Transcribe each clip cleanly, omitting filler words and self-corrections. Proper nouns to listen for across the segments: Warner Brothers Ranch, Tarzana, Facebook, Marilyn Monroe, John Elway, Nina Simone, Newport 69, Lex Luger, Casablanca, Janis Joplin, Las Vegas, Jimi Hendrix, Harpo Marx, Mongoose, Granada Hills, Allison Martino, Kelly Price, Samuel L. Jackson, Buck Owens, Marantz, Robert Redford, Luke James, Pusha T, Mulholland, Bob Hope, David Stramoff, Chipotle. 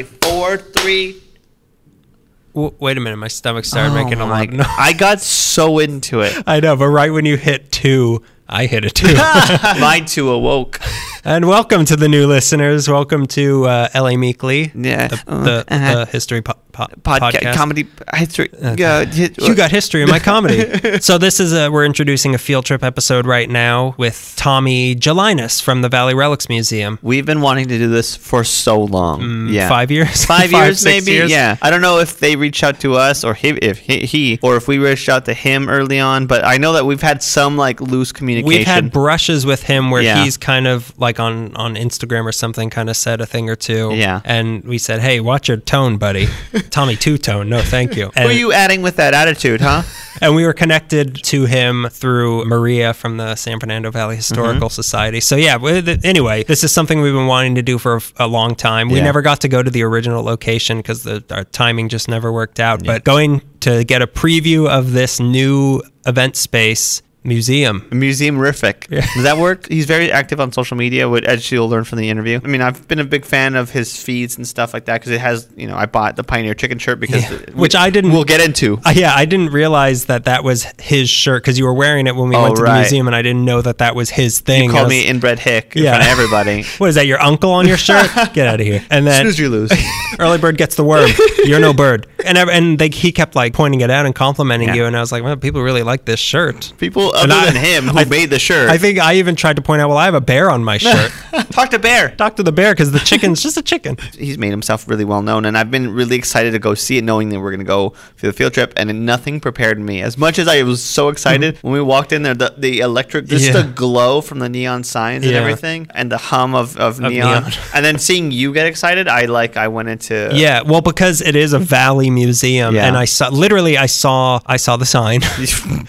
5, 4, 3. Wait a minute, my stomach started making a loud noise. I got so into it. I know, but right when you hit 2, I hit a 2. Mine too awoke. And welcome to the new listeners. Welcome to LA Meekly, the history podcast. Comedy history. You got history in my comedy. So this is we're introducing a field trip episode right now with Tommy Gelinas from the Valley Relics Museum. We've been wanting to do this for so long. 5 years? 5 years, maybe? Years? Yeah. I don't know if they reached out to us or if we reached out to him early on, but I know that we've had some loose communication. We've had brushes with him where he's kind of on Instagram or something kind of said a thing or two. Yeah. And we said, hey, watch your tone, buddy. Tommy two-tone. No, thank you. And, who are you adding with that attitude, huh? And we were connected to him through Maria from the San Fernando Valley Historical Society. So yeah, anyway, this is something we've been wanting to do for a long time. We never got to go to the original location because our timing just never worked out. Yeah. But going to get a preview of this new event space... Museum-rific. Yeah. Does that work? He's very active on social media, which, as you'll learn from the interview. I mean, I've been a big fan of his feeds and stuff like that because it has, I bought the Pioneer Chicken shirt because... Yeah. We'll get into. I didn't realize that was his shirt because you were wearing it when we went to the museum, and I didn't know that was his thing. You called me inbred hick in front of everybody. What is that, your uncle on your shirt? Get out of here. And then... Snooze, you lose. Early bird gets the worm. You're no bird. And he kept pointing it out and complimenting you, and I was like, well, people really like this shirt. Other than him who made the shirt. I think I even tried to point out, well, I have a bear on my shirt. Talk to the bear because the chicken's just a chicken. He's made himself really well known, and I've been really excited to go see it, knowing that we're going to go for the field trip, and nothing prepared me. As much as I was so excited when we walked in there, the electric, the glow from the neon signs and everything, and the hum of neon. And then seeing you get excited, I went into... Yeah, well, because it is a Valley Museum, and I saw the sign,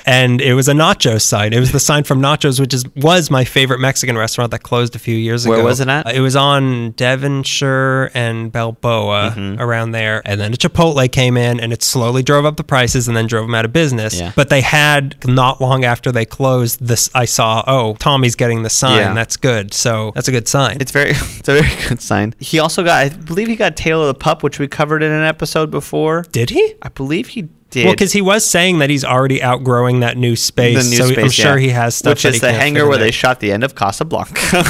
and it was a Nachos sign. It was the sign from Nachos, which was my favorite Mexican restaurant that closed a few years ago. Where was it at? It was on Devonshire and Balboa, around there. And then a Chipotle came in, and it slowly drove up the prices and then drove them out of business. Yeah. But they had, not long after they closed, this. I saw, Tommy's getting the sign. Yeah. That's good. So that's a good sign. It's a very good sign. He also got, I believe he got Tail of the Pup, which we covered in an episode before. Did he? I believe he did. Well, because he was saying that he's already outgrowing that new space, I'm sure he has stuff. Which is the hangar where they shot the end of Casablanca.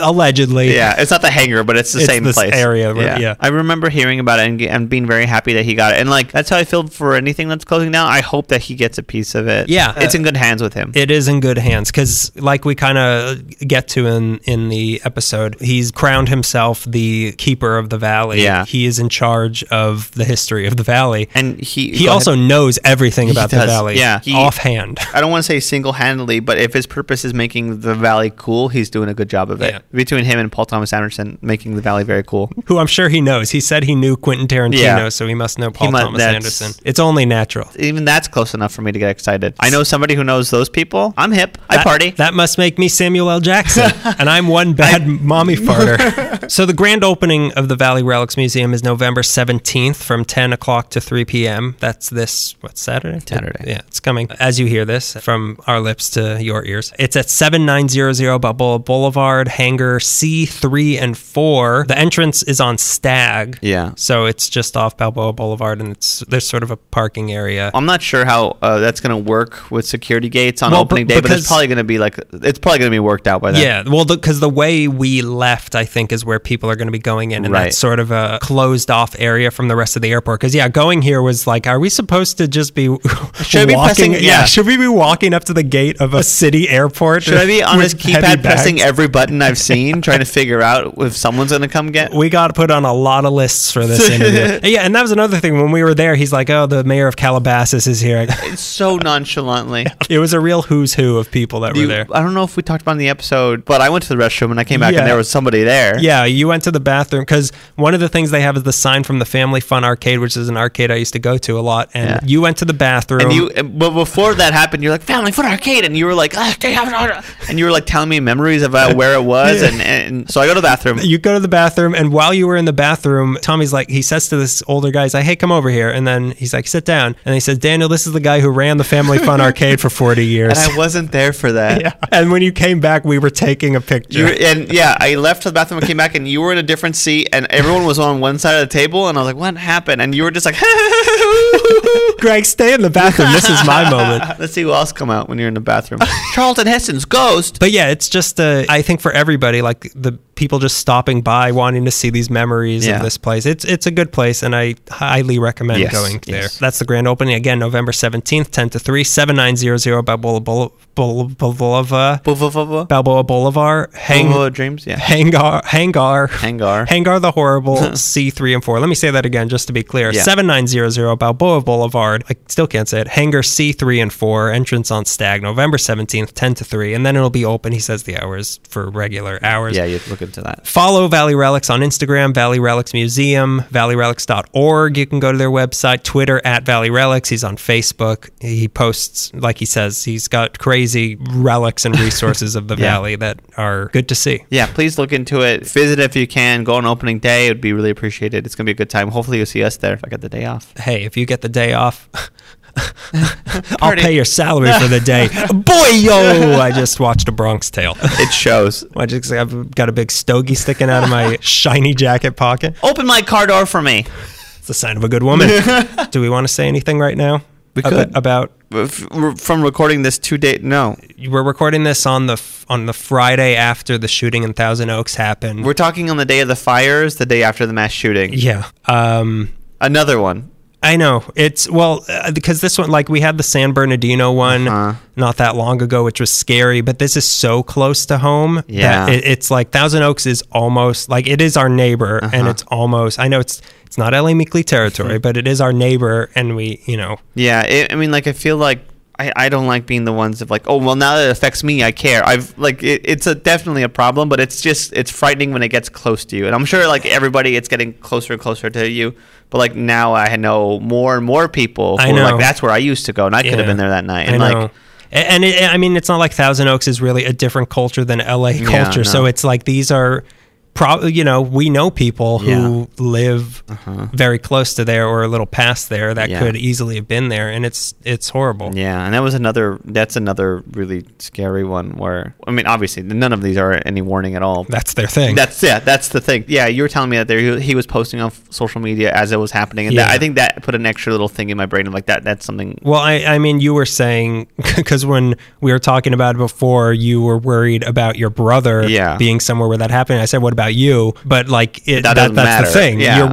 Allegedly. Yeah, it's not the hangar, but it's same place area. Right? Yeah, I remember hearing about it and being very happy that he got it, and that's how I feel for anything that's closing down. I hope that he gets a piece of it. Yeah, it's in good hands with him. It is in good hands because, we kind of get to in the episode, he's crowned himself the keeper of the valley. Yeah, he is in charge of the history of the valley, and he also knows everything about the valley. Yeah, offhand. I don't want to say single-handedly, but if his purpose is making the valley cool, he's doing a good job of it. Yeah. Between him and Paul Thomas Anderson, making the valley very cool. Who I'm sure he knows. He said he knew Quentin Tarantino, so he must know Paul Thomas Anderson. It's only natural. Even that's close enough for me to get excited. I know somebody who knows those people. I'm hip. I party. That must make me Samuel L. Jackson, and I'm one bad mommy farter. So the grand opening of the Valley Relics Museum is November 17th from 10 o'clock to 3 p.m. That's this, Saturday? Saturday. Yeah, it's coming. As you hear this, from our lips to your ears. It's at 7900 Balboa Boulevard, hangar C3 and 4. The entrance is on Stag. Yeah. So it's just off Balboa Boulevard, and there's sort of a parking area. I'm not sure how that's going to work with security gates on opening day, but it's probably going to be worked out by then. Yeah, well, because the way we left, I think, is where people are going to be going in, and that's sort of a closed-off area from the rest of the airport. Because, going here was are we supposed to just be walking? Should we be walking up to the gate of a city airport? Should I be on his keypad pressing every button I've seen, trying to figure out if someone's going to come get? We got to put on a lot of lists for this interview. Yeah, and that was another thing. When we were there, he's like, the mayor of Calabasas is here. It's so nonchalantly. It was a real who's who of people that were there. I don't know if we talked about in the episode, but I went to the restroom and I came back and there was somebody there. Yeah, you went to the bathroom because one of the things they have is the sign from the Family Fun Arcade, which is an arcade I used to go to a lot. lot, and you went to the bathroom. And you, but before that happened, you're like, Family Fun Arcade, and you were like, and you were like telling me memories about where it was, and so I go to the bathroom. You go to the bathroom, and while you were in the bathroom, Tommy's like, he says to this older guy, he's like, hey, come over here, and then he's like, sit down, and he says, Daniel, this is the guy who ran the Family Fun Arcade for 40 years. And I wasn't there for that. Yeah. And when you came back, we were taking a picture. I left the bathroom and came back, and you were in a different seat, and everyone was on one side of the table, and I was like, what happened? And you were just like, Greg, stay in the bathroom. This is my moment. Let's see who else come out when you're in the bathroom. Charlton Heston's ghost. But yeah, it's just, I think for everybody, like the people just stopping by, wanting to see these memories of this place. It's a good place, and I highly recommend going there. Yes. That's the grand opening. Again, November 17th, 10 to 3, 7900 Balboa Boulevard. Balboa Dreams, Hangar the Horrible, C3 and 4. Let me say that again just to be clear. 7900 Balboa Boulevard. I still can't say it. Hangar C3 and 4, entrance on Stag, November 17th, 10 to 3, and then it'll be open. He says the hours for regular hours. Yeah, you look into that. Follow Valley Relics on Instagram, Valley Relics Museum, valleyrelics.org. You can go to their website, Twitter at Valley Relics. He's on Facebook. He posts, like he says, he's got crazy relics and resources of the valley that are good to see. Yeah, please look into it. Visit if you can. Go on opening day. It would be really appreciated. It's going to be a good time. Hopefully you'll see us there if I get the day off. Hey, if you get the day off... I'll pay your salary for the day. Boy, yo! I just watched a Bronx Tale. It shows. I've got a big stogie sticking out of my shiny jacket pocket. Open my car door for me. It's the sign of a good woman. Do we want to say anything right now? We could. About... From recording this 2 days... No. We're recording this on the Friday after the shooting in Thousand Oaks happened. We're talking on the day of the fires, the day after the mass shooting. Yeah. Another one. I know. It's, well, because this one, like we had the San Bernardino one not that long ago, which was scary, but this is so close to home that it's like Thousand Oaks is almost, like it is our neighbor and it's almost, I know it's not L.A. Meekley territory, but it is our neighbor and we, you know. Yeah, I feel like I don't like being the ones of like, oh, well, now that it affects me, I care. It's definitely a problem, but it's frightening when it gets close to you. And I'm sure like everybody, it's getting closer and closer to you. But like now I know more and more people who are like, that's where I used to go. And I could have been there that night. And it's not like Thousand Oaks is really a different culture than LA culture. Yeah, no. So it's like, these are probably, we know people who live very close to there or a little past there that could easily have been there, and it's horrible. Yeah, and that's another really scary one where, I mean, obviously none of these are any warning at all. That's their thing. That's the thing. Yeah, you were telling me that he was posting on social media as it was happening, and I think that put an extra little thing in my brain of like that's something. Well, I mean, you were saying, because when we were talking about it before, you were worried about your brother being somewhere where that happened. I said, what about you? But like that's the thing. Yeah.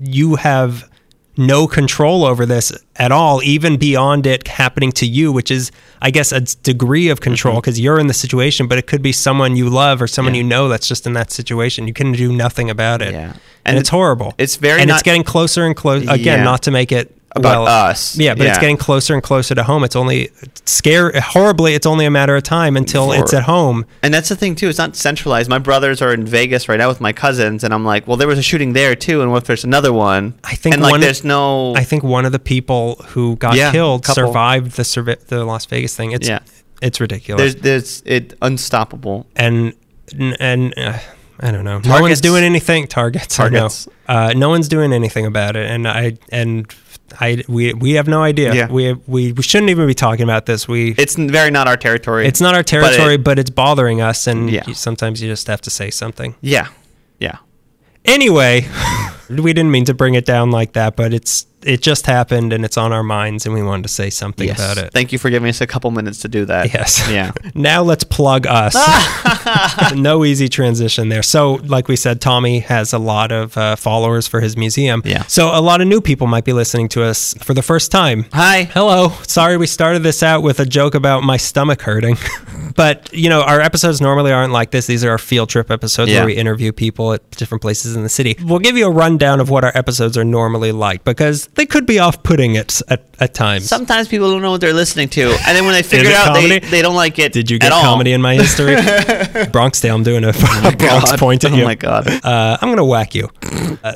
You have no control over this at all, even beyond it happening to you, which is, I guess, a degree of control because you're in the situation, but it could be someone you love or someone you know that's just in that situation. You can do nothing about it. Yeah. And it's horrible. It's very, and it's getting closer and closer. Again, not to make it about us. Yeah, but it's getting closer and closer to home. It's only it's only a matter of time until it's at home. And that's the thing too, it's not centralized. My brothers are in Vegas right now with my cousins, and I'm like, well, there was a shooting there too, and what if there's another one? I think one of the people who got killed survived the Las Vegas thing. It's it's ridiculous. It's unstoppable. And I don't know. Targets. No one's doing anything. Targets. No one's doing anything about it, and we have no idea. Yeah. We shouldn't even be talking about this. It's very not our territory. It's not our territory, but it's bothering us, and sometimes you just have to say something. Yeah, yeah. Anyway, we didn't mean to bring it down like that, but it just happened, and it's on our minds, and we wanted to say something about it. Thank you for giving us a couple minutes to do that. Yes. Yeah. Now let's plug us. No easy transition there. So, like we said, Tommy has a lot of followers for his museum. Yeah. So a lot of new people might be listening to us for the first time. Hi. Hello. Sorry we started this out with a joke about my stomach hurting. But, our episodes normally aren't like this. These are our field trip episodes where we interview people at different places in the city. We'll give you a rundown of what our episodes are normally like, because they could be off-putting at times. Sometimes people don't know what they're listening to, and then when they figure it out, they don't like it. Did you get comedy in my history? Bronx Tale, I'm doing a Bronx point at you. Oh my God. I'm going to whack you.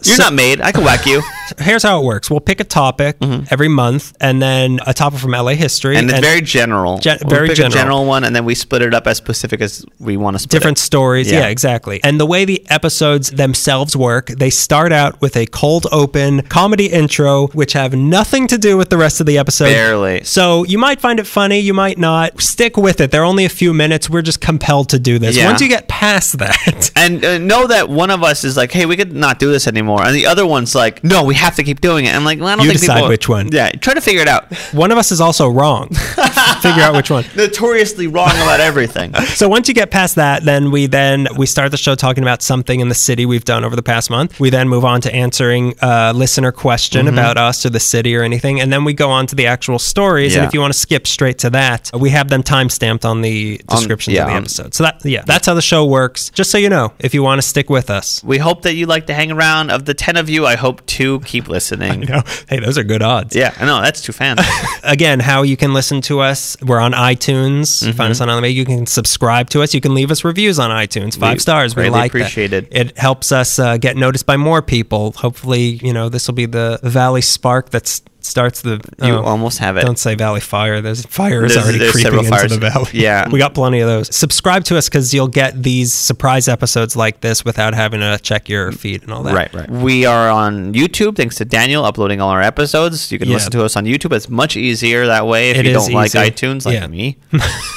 You're not made. I can whack you. Here's how it works. We'll pick a topic every month, and then a topic from LA history. And it's very general. We'll pick a general one, and then we split it up as specific as we want to split different stories. Yeah, exactly. And the way the episodes themselves work, they start out with a cold open comedy intro, which have nothing to do with the rest of the episode. Barely. So you might find it funny, you might not. Stick with it. They're only a few minutes. We're just compelled to do this. Yeah. Once you get past that. And know that one of us is like, hey, we could not do this anymore. And the other one's like, no, we have to keep doing it. And I'm like, well, I don't think people... You decide which one. Yeah, try to figure it out. One of us is also wrong. Figure out which one. Notoriously wrong about everything. So once you get past that, then we start the show talking about something in the city we've done over the past month. We then move on to answering a listener question about us or the city or anything. And then we go on to the actual stories. Yeah. And if you want to skip straight to that, we have them timestamped on the description of the episode. So that's how the show works. Just so you know, if you want to stick with us. We hope that you like to hang around. Of the 10 of you, I hope 2 keep listening. Hey, those are good odds. Yeah, I know. That's 2 fans. Again, how you can listen to us. We're on iTunes. Find us on iTunes. You can subscribe to us. You can leave us reviews on iTunes. 5 stars. We like appreciated. It helps us get noticed by more people. Hopefully, this will be the Valley Spark that's starts the... You almost have it. Don't say Valley Fire. There's creeping into fires. The valley. Yeah. We got plenty of those. Subscribe to us because you'll get these surprise episodes like this without having to check your feed and all that. Right. We are on YouTube. Thanks to Daniel uploading all our episodes. You can listen to us on YouTube. It's much easier that way if you don't like iTunes like me.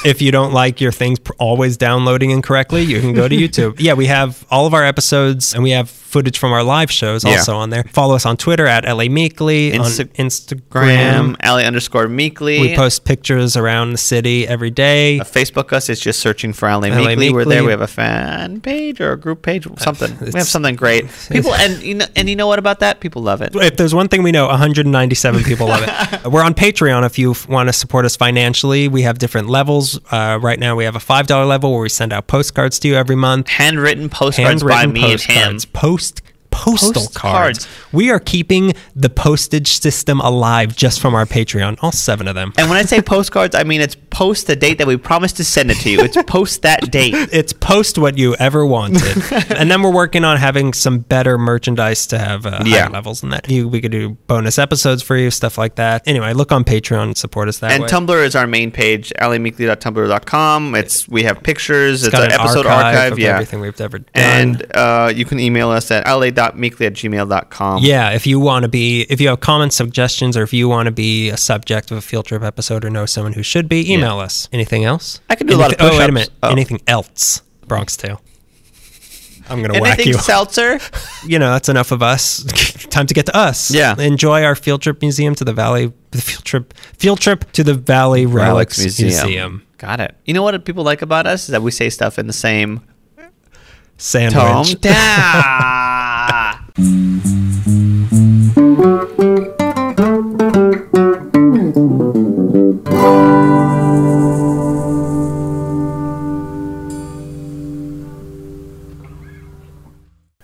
If you don't like your things always downloading incorrectly, you can go to YouTube. We have all of our episodes and we have footage from our live shows also on there. Follow us on Twitter at LA Meekly. On Instagram, LA_Meekly. We post pictures around the city every day. Facebook us. It's just searching for LA Meekly. We're there. We have a fan page or a group page, something. We have something great. People, and you know what about that? People love it. If there's one thing we know, 197 people love it. We're on Patreon if you want to support us financially. We have different levels. Right now we have a $5 level where we send out postcards to you every month. Handwritten postcards by me and him. Postal cards. We are keeping the postage system alive just from our Patreon, all 7 of them. And when I say postcards, I mean it's post the date that we promised to send it to you. It's post that date. It's post what you ever wanted. And then we're working on having some better merchandise to have higher levels than that. We could do bonus episodes for you, stuff like that. Anyway, look on Patreon and support us that way. And Tumblr is our main page, LAmeekly.tumblr.com. We have pictures. It's an episode archive of everything we've ever done. And you can email us at LA.meekly@gmail.com. Yeah, if you have comments, suggestions, or if you want to be a subject of a field trip episode or know someone who should be, email us. Anything else? I could do a lot of push-ups. Oh, wait a minute. Oh. Anything else? Bronx Tale. I'm going to whack you. Anything seltzer? That's enough of us. Time to get to us. Yeah. Enjoy our field trip museum to the Valley. The field trip to the Valley Relics Museum. Got it. You know what people like about us is that we say stuff in the same sandwich. Tom da.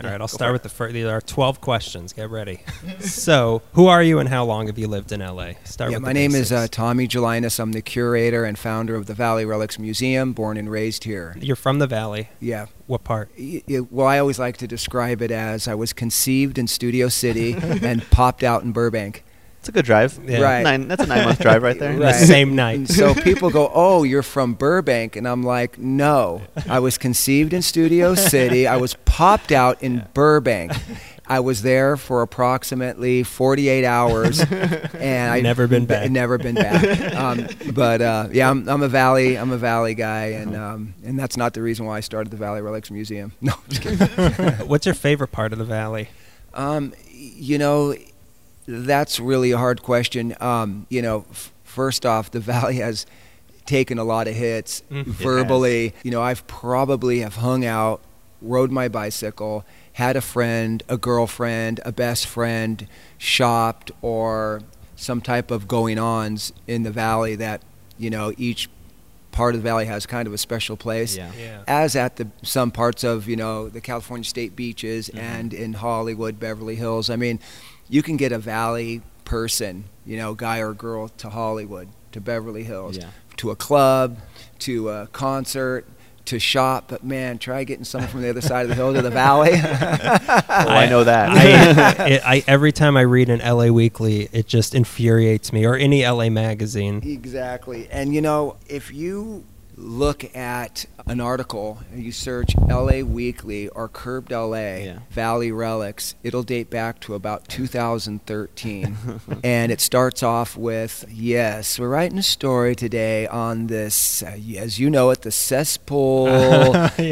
All right, I'll start with the first. These are 12 questions. Get ready. So, who are you and how long have you lived in LA? My name is Tommy Gelinas. I'm the curator and founder of the Valley Relics Museum, born and raised here. You're from the Valley? Yeah. What part? Well, I always like to describe it as I was conceived in Studio City and popped out in Burbank. It's a good drive. Yeah. Right. That's a 9-month drive right there. Right. The same night. And so people go, oh, you're from Burbank. And I'm like, no. I was conceived in Studio City. I was popped out in Burbank. I was there for approximately 48 hours. And I've never been back. Never been back. I'm a Valley guy. And that's not the reason why I started the Valley Relics Museum. No, I'm just kidding. What's your favorite part of the Valley? That's really a hard question. First off, the Valley has taken a lot of hits verbally. Yes. I've probably have hung out, rode my bicycle, had a friend, a girlfriend, a best friend, shopped, or some type of going-ons in the Valley that, each part of the Valley has kind of a special place. Yeah. Yeah. As at some parts of, the California State Beaches and in Hollywood, Beverly Hills. You can get a Valley person, you know, guy or girl, to Hollywood, to Beverly Hills, to a club, to a concert, to shop. But man, try getting someone from the other side of the hill to the valley. I know that. I every time I read an LA Weekly, it just infuriates me, or any LA magazine. Exactly. And you know, if you look at an article, you search LA Weekly or Curbed LA, Valley Relics, it'll date back to about 2013. And it starts off with, yes, we're writing a story today on this, as you know it, the cesspool,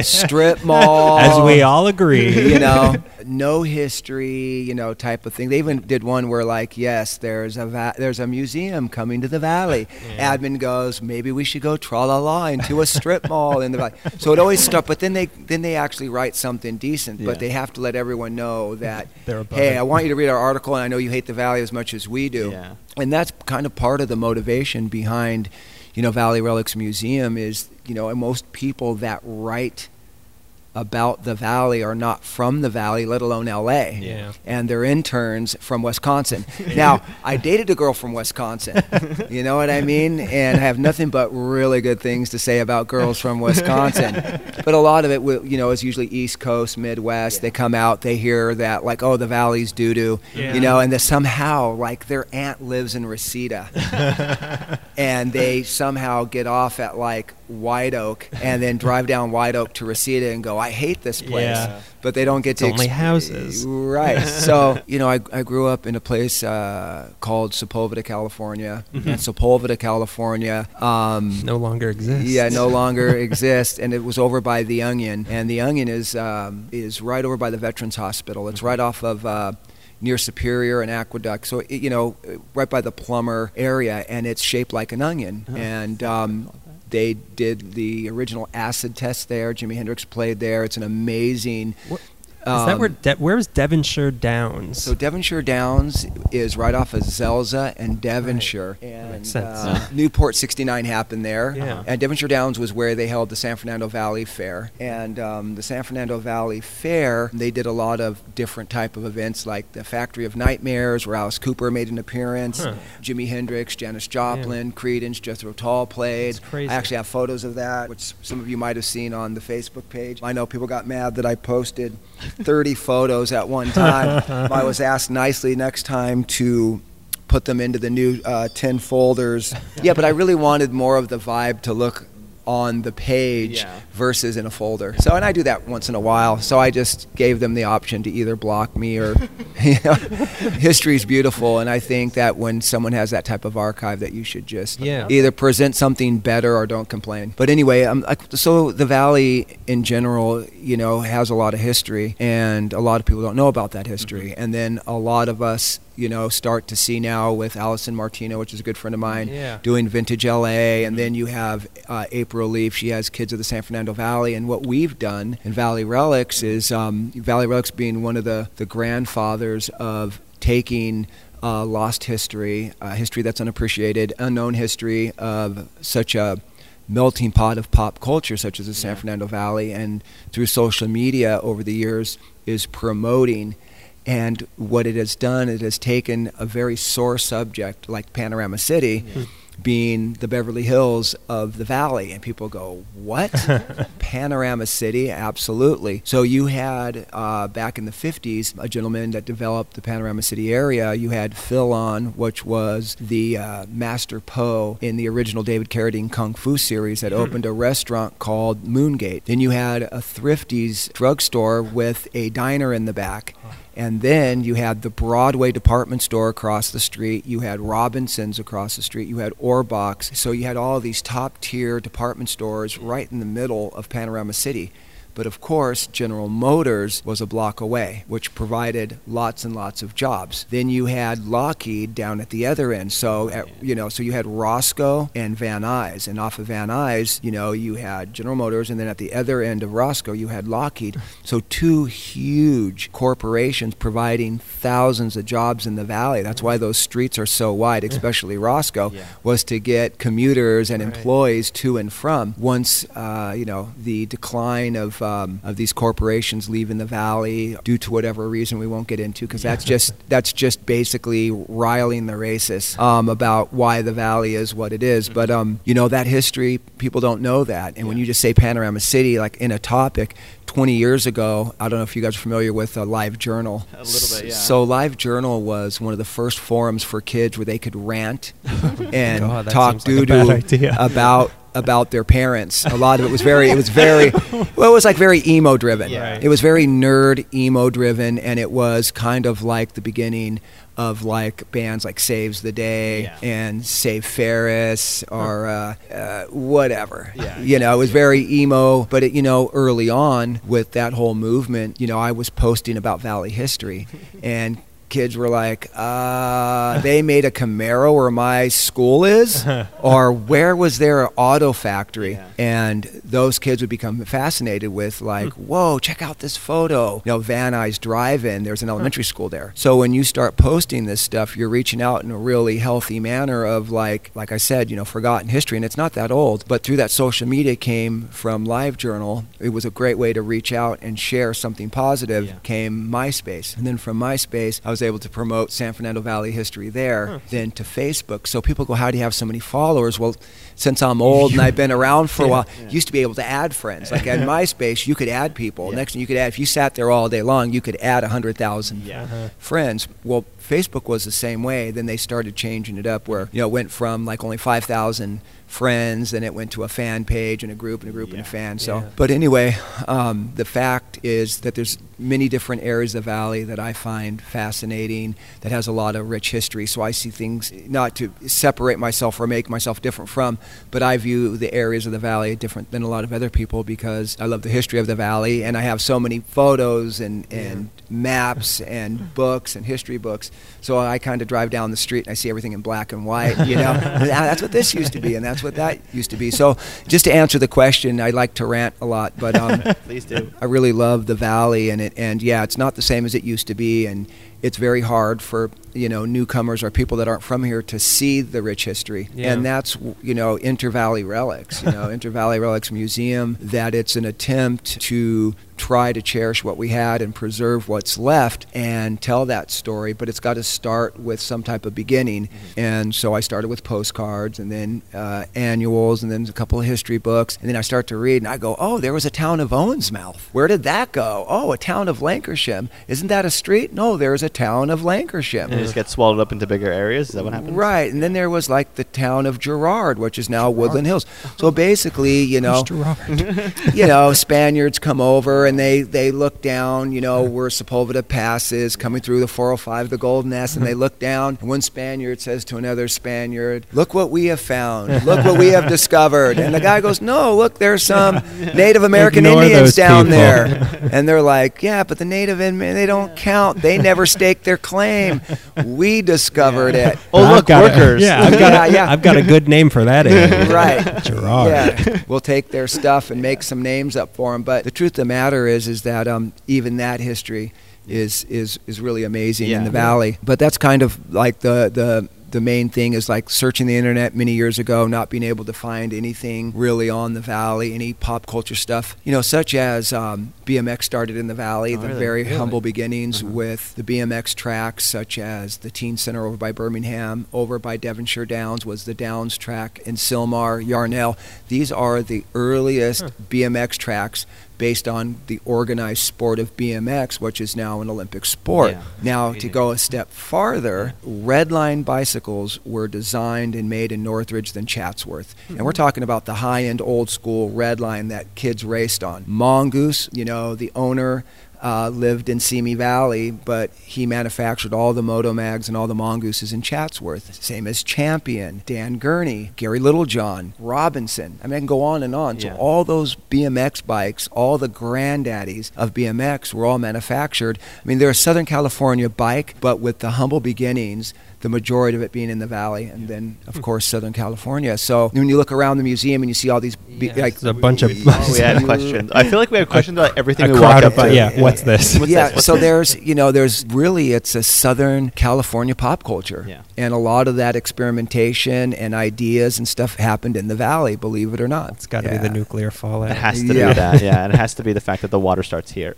strip mall. As we all agree. You know, no history, you know, type of thing. They even did one where, like, yes, there's a museum coming to the valley. Yeah. Admin goes, maybe we should go tra-la-la into a strip mall in the valley. So it always stuck, but then they actually write something decent, but they have to let everyone know that, hey, I want you to read our article, and I know you hate the valley as much as we do. Yeah. And that's kind of part of the motivation behind, you know, Valley Relics Museum is, you know, and most people that write about the valley are not from the valley, let alone LA. Yeah. And they're interns from Wisconsin. Now, I dated a girl from Wisconsin. You know what I mean? And I have nothing but really good things to say about girls from Wisconsin. But a lot of it, you know, is usually East Coast, Midwest. Yeah. They come out, they hear that, like, oh, the valley's doo-doo. Yeah. You know, and somehow, like, their aunt lives in Reseda. And they somehow get off at, like, White Oak, and then drive down White Oak to Reseda and go, I hate this place. Yeah. But they don't get to only houses. Right. So, you know, I grew up in a place called Sepulveda, California. Mm-hmm. And Sepulveda, California no longer exists. Yeah, no longer exists. And it was over by The Onion. And The Onion is right over by the Veterans Hospital. It's right off of near Superior and Aqueduct, so it, you know, right by the Plumber area, and it's shaped like an onion. Uh-huh. And they did the original acid test there. Jimi Hendrix played there. It's an amazing... Is that where is Devonshire Downs? So Devonshire Downs is right off of Zelza and Devonshire. Right. And, that makes sense. Newport 69 happened there. Yeah. And Devonshire Downs was where they held the San Fernando Valley Fair. And the San Fernando Valley Fair, they did a lot of different type of events, like the Factory of Nightmares, where Alice Cooper made an appearance, Jimi Hendrix, Janis Joplin, Creedence, Jethro Tull played. That's crazy. I actually have photos of that, which some of you might have seen on the Facebook page. I know people got mad that I posted 30 photos at one time. I was asked nicely next time to put them into the new 10 folders. Yeah, but I really wanted more of the vibe to look on the page versus in a folder. So, and I do that once in a while. So I just gave them the option to either block me or, you know, history's beautiful. And I think that when someone has that type of archive, that you should just either present something better or don't complain. But anyway, so the valley in general, you know, has a lot of history, and a lot of people don't know about that history. Mm-hmm. And then a lot of us, you know, start to see now with Allison Martino, which is a good friend of mine, doing Vintage LA. And then you have April Leaf. She has Kids of the San Fernando Valley. And what we've done in Valley Relics is, Valley Relics being one of the grandfathers of taking lost history, history that's unappreciated, unknown history of such a melting pot of pop culture, such as the San Fernando Valley, and through social media over the years is promoting. And what it has done, it has taken a very sore subject like Panorama City being the Beverly Hills of the valley. And people go, what? Panorama City? Absolutely. So you had, back in the 50s, a gentleman that developed the Panorama City area. You had Phil On, which was the Master Po in the original David Carradine Kung Fu series, that opened a restaurant called Moongate. Then you had a Thrifty's drugstore with a diner in the back. And then you had the Broadway department store across the street. You had Robinson's across the street. You had Orbach's. So you had all these top-tier department stores right in the middle of Panorama City. But of course, General Motors was a block away, which provided lots and lots of jobs. Then you had Lockheed down at the other end. So, you know, so you had Roscoe and Van Nuys, and off of Van Nuys, you know, you had General Motors, and then at the other end of Roscoe, you had Lockheed. So two huge corporations providing thousands of jobs in the valley. That's why those streets are so wide, especially Roscoe, was to get commuters and employees to and from. Once, you know, the decline of of these corporations leaving the valley due to whatever reason we won't get into, because that's just basically riling the racists about why the valley is what it is. But you know, that history, people don't know that. And when you just say Panorama City, like in a topic, 20 years ago, I don't know if you guys are familiar with Live Journal. A little bit, yeah. So Live Journal was one of the first forums for kids where they could rant and talk doo-doo like about their parents. A lot of it was very emo driven. Yeah. Right. It was very nerd emo driven, and it was kind of like the beginning of like bands like Saves the Day and Save Ferris or whatever. Yeah, you know, it was very emo, but it, you know, early on with that whole movement, you know, I was posting about Valley history and kids were like, they made a Camaro where my school is, or where was there an auto factory? Yeah. And those kids would become fascinated with like, whoa, check out this photo. You know, Van Nuys Drive-In, there's an elementary school there. So when you start posting this stuff, you're reaching out in a really healthy manner of like I said, you know, forgotten history, and it's not that old, but through that social media came from LiveJournal. It was a great way to reach out and share something positive. Yeah. Came MySpace. And then from MySpace, I was able to promote San Fernando Valley history there, then to Facebook. So people go, how do you have so many followers? Well, since I'm old and I've been around for a while, used to be able to add friends. Like at MySpace, you could add people. Yeah. Next thing you could add, if you sat there all day long, you could add 100,000 friends. Well, Facebook was the same way. Then they started changing it up where, you know, it went from like only 5,000 friends, then it went to a fan page and a group and a fan. So, but anyway, the fact is that there's many different areas of the valley that I find fascinating, that has a lot of rich history. So I see things, not to separate myself or make myself different from, but I view the areas of the valley different than a lot of other people because I love the history of the valley, and I have so many photos and maps and books and history books. So I kind of drive down the street and I see everything in black and white, you know. That's what this used to be, and that's what that used to be. So just to answer the question, I like to rant a lot, but please do. I really love the valley, and it's not the same as it used to be, and it's very hard for, you know, newcomers or people that aren't from here to see the rich history. Yeah. And that's, you know, Inter-Valley Relics, you know, Inter-Valley Relics Museum, that it's an attempt to try to cherish what we had and preserve what's left and tell that story, but it's got to start with some type of beginning. And so I started with postcards and then annuals and then a couple of history books. And then I start to read and I go, oh, there was a town of Owensmouth. Where did that go? Oh, a town of Lancashire. Isn't that a street? No, there's a town of Lancashire. And it just gets swallowed up into bigger areas? Is that what happens? Right. And then there was like the town of Girard, which is now Woodland Hills. So basically, you know, you know, Spaniards come over and they look down, you know, where Sepulveda passes, coming through the 405, the Golden S, and they look down. And one Spaniard says to another Spaniard, look what we have found. Look what we have discovered. And the guy goes, no, look, there's some Native American Indians down there. And they're like, yeah, but the Native Indians, they don't count. They never stake their claim. We discovered it. Oh, look, workers. I've got a good name for that area. Right. Girard. Yeah. We'll take their stuff and make some names up for them. But the truth of the matter is that even that history is really amazing in the valley. But that's kind of like the main thing is like searching the internet many years ago, not being able to find anything really on the valley, any pop culture stuff, you know, such as BMX started in the valley, humble beginnings with the BMX tracks, such as the Teen Center over by Birmingham, over by Devonshire Downs was the Downs track, and Silmar, Yarnell. These are the earliest BMX tracks based on the organized sport of BMX, which is now an Olympic sport. Yeah. Now, to go a step farther, redline bicycles were designed and made in Northridge than Chatsworth. And we're talking about the high-end old-school redline that kids raced on. Mongoose, you know, the owner lived in Simi Valley, but he manufactured all the Moto Mags and all the Mongooses in Chatsworth. Same as Champion, Dan Gurney, Gary Littlejohn, Robinson. I mean, I can go on and on. Yeah. So all those BMX bikes, all the granddaddies of BMX were all manufactured. I mean, they're a Southern California bike, but with the humble beginnings, the majority of it being in the valley, and then, of course, Southern California. So when you look around the museum and you see all these... like, a bunch of... We had questions. I feel like we have questions about everything we walk up to. Yeah. What's this? There's, you know, there's really, it's a Southern California pop culture. Yeah. And a lot of that experimentation and ideas and stuff happened in the Valley, believe it or not. It's got to be the nuclear fallout. It has to be that, and it has to be the fact that the water starts here.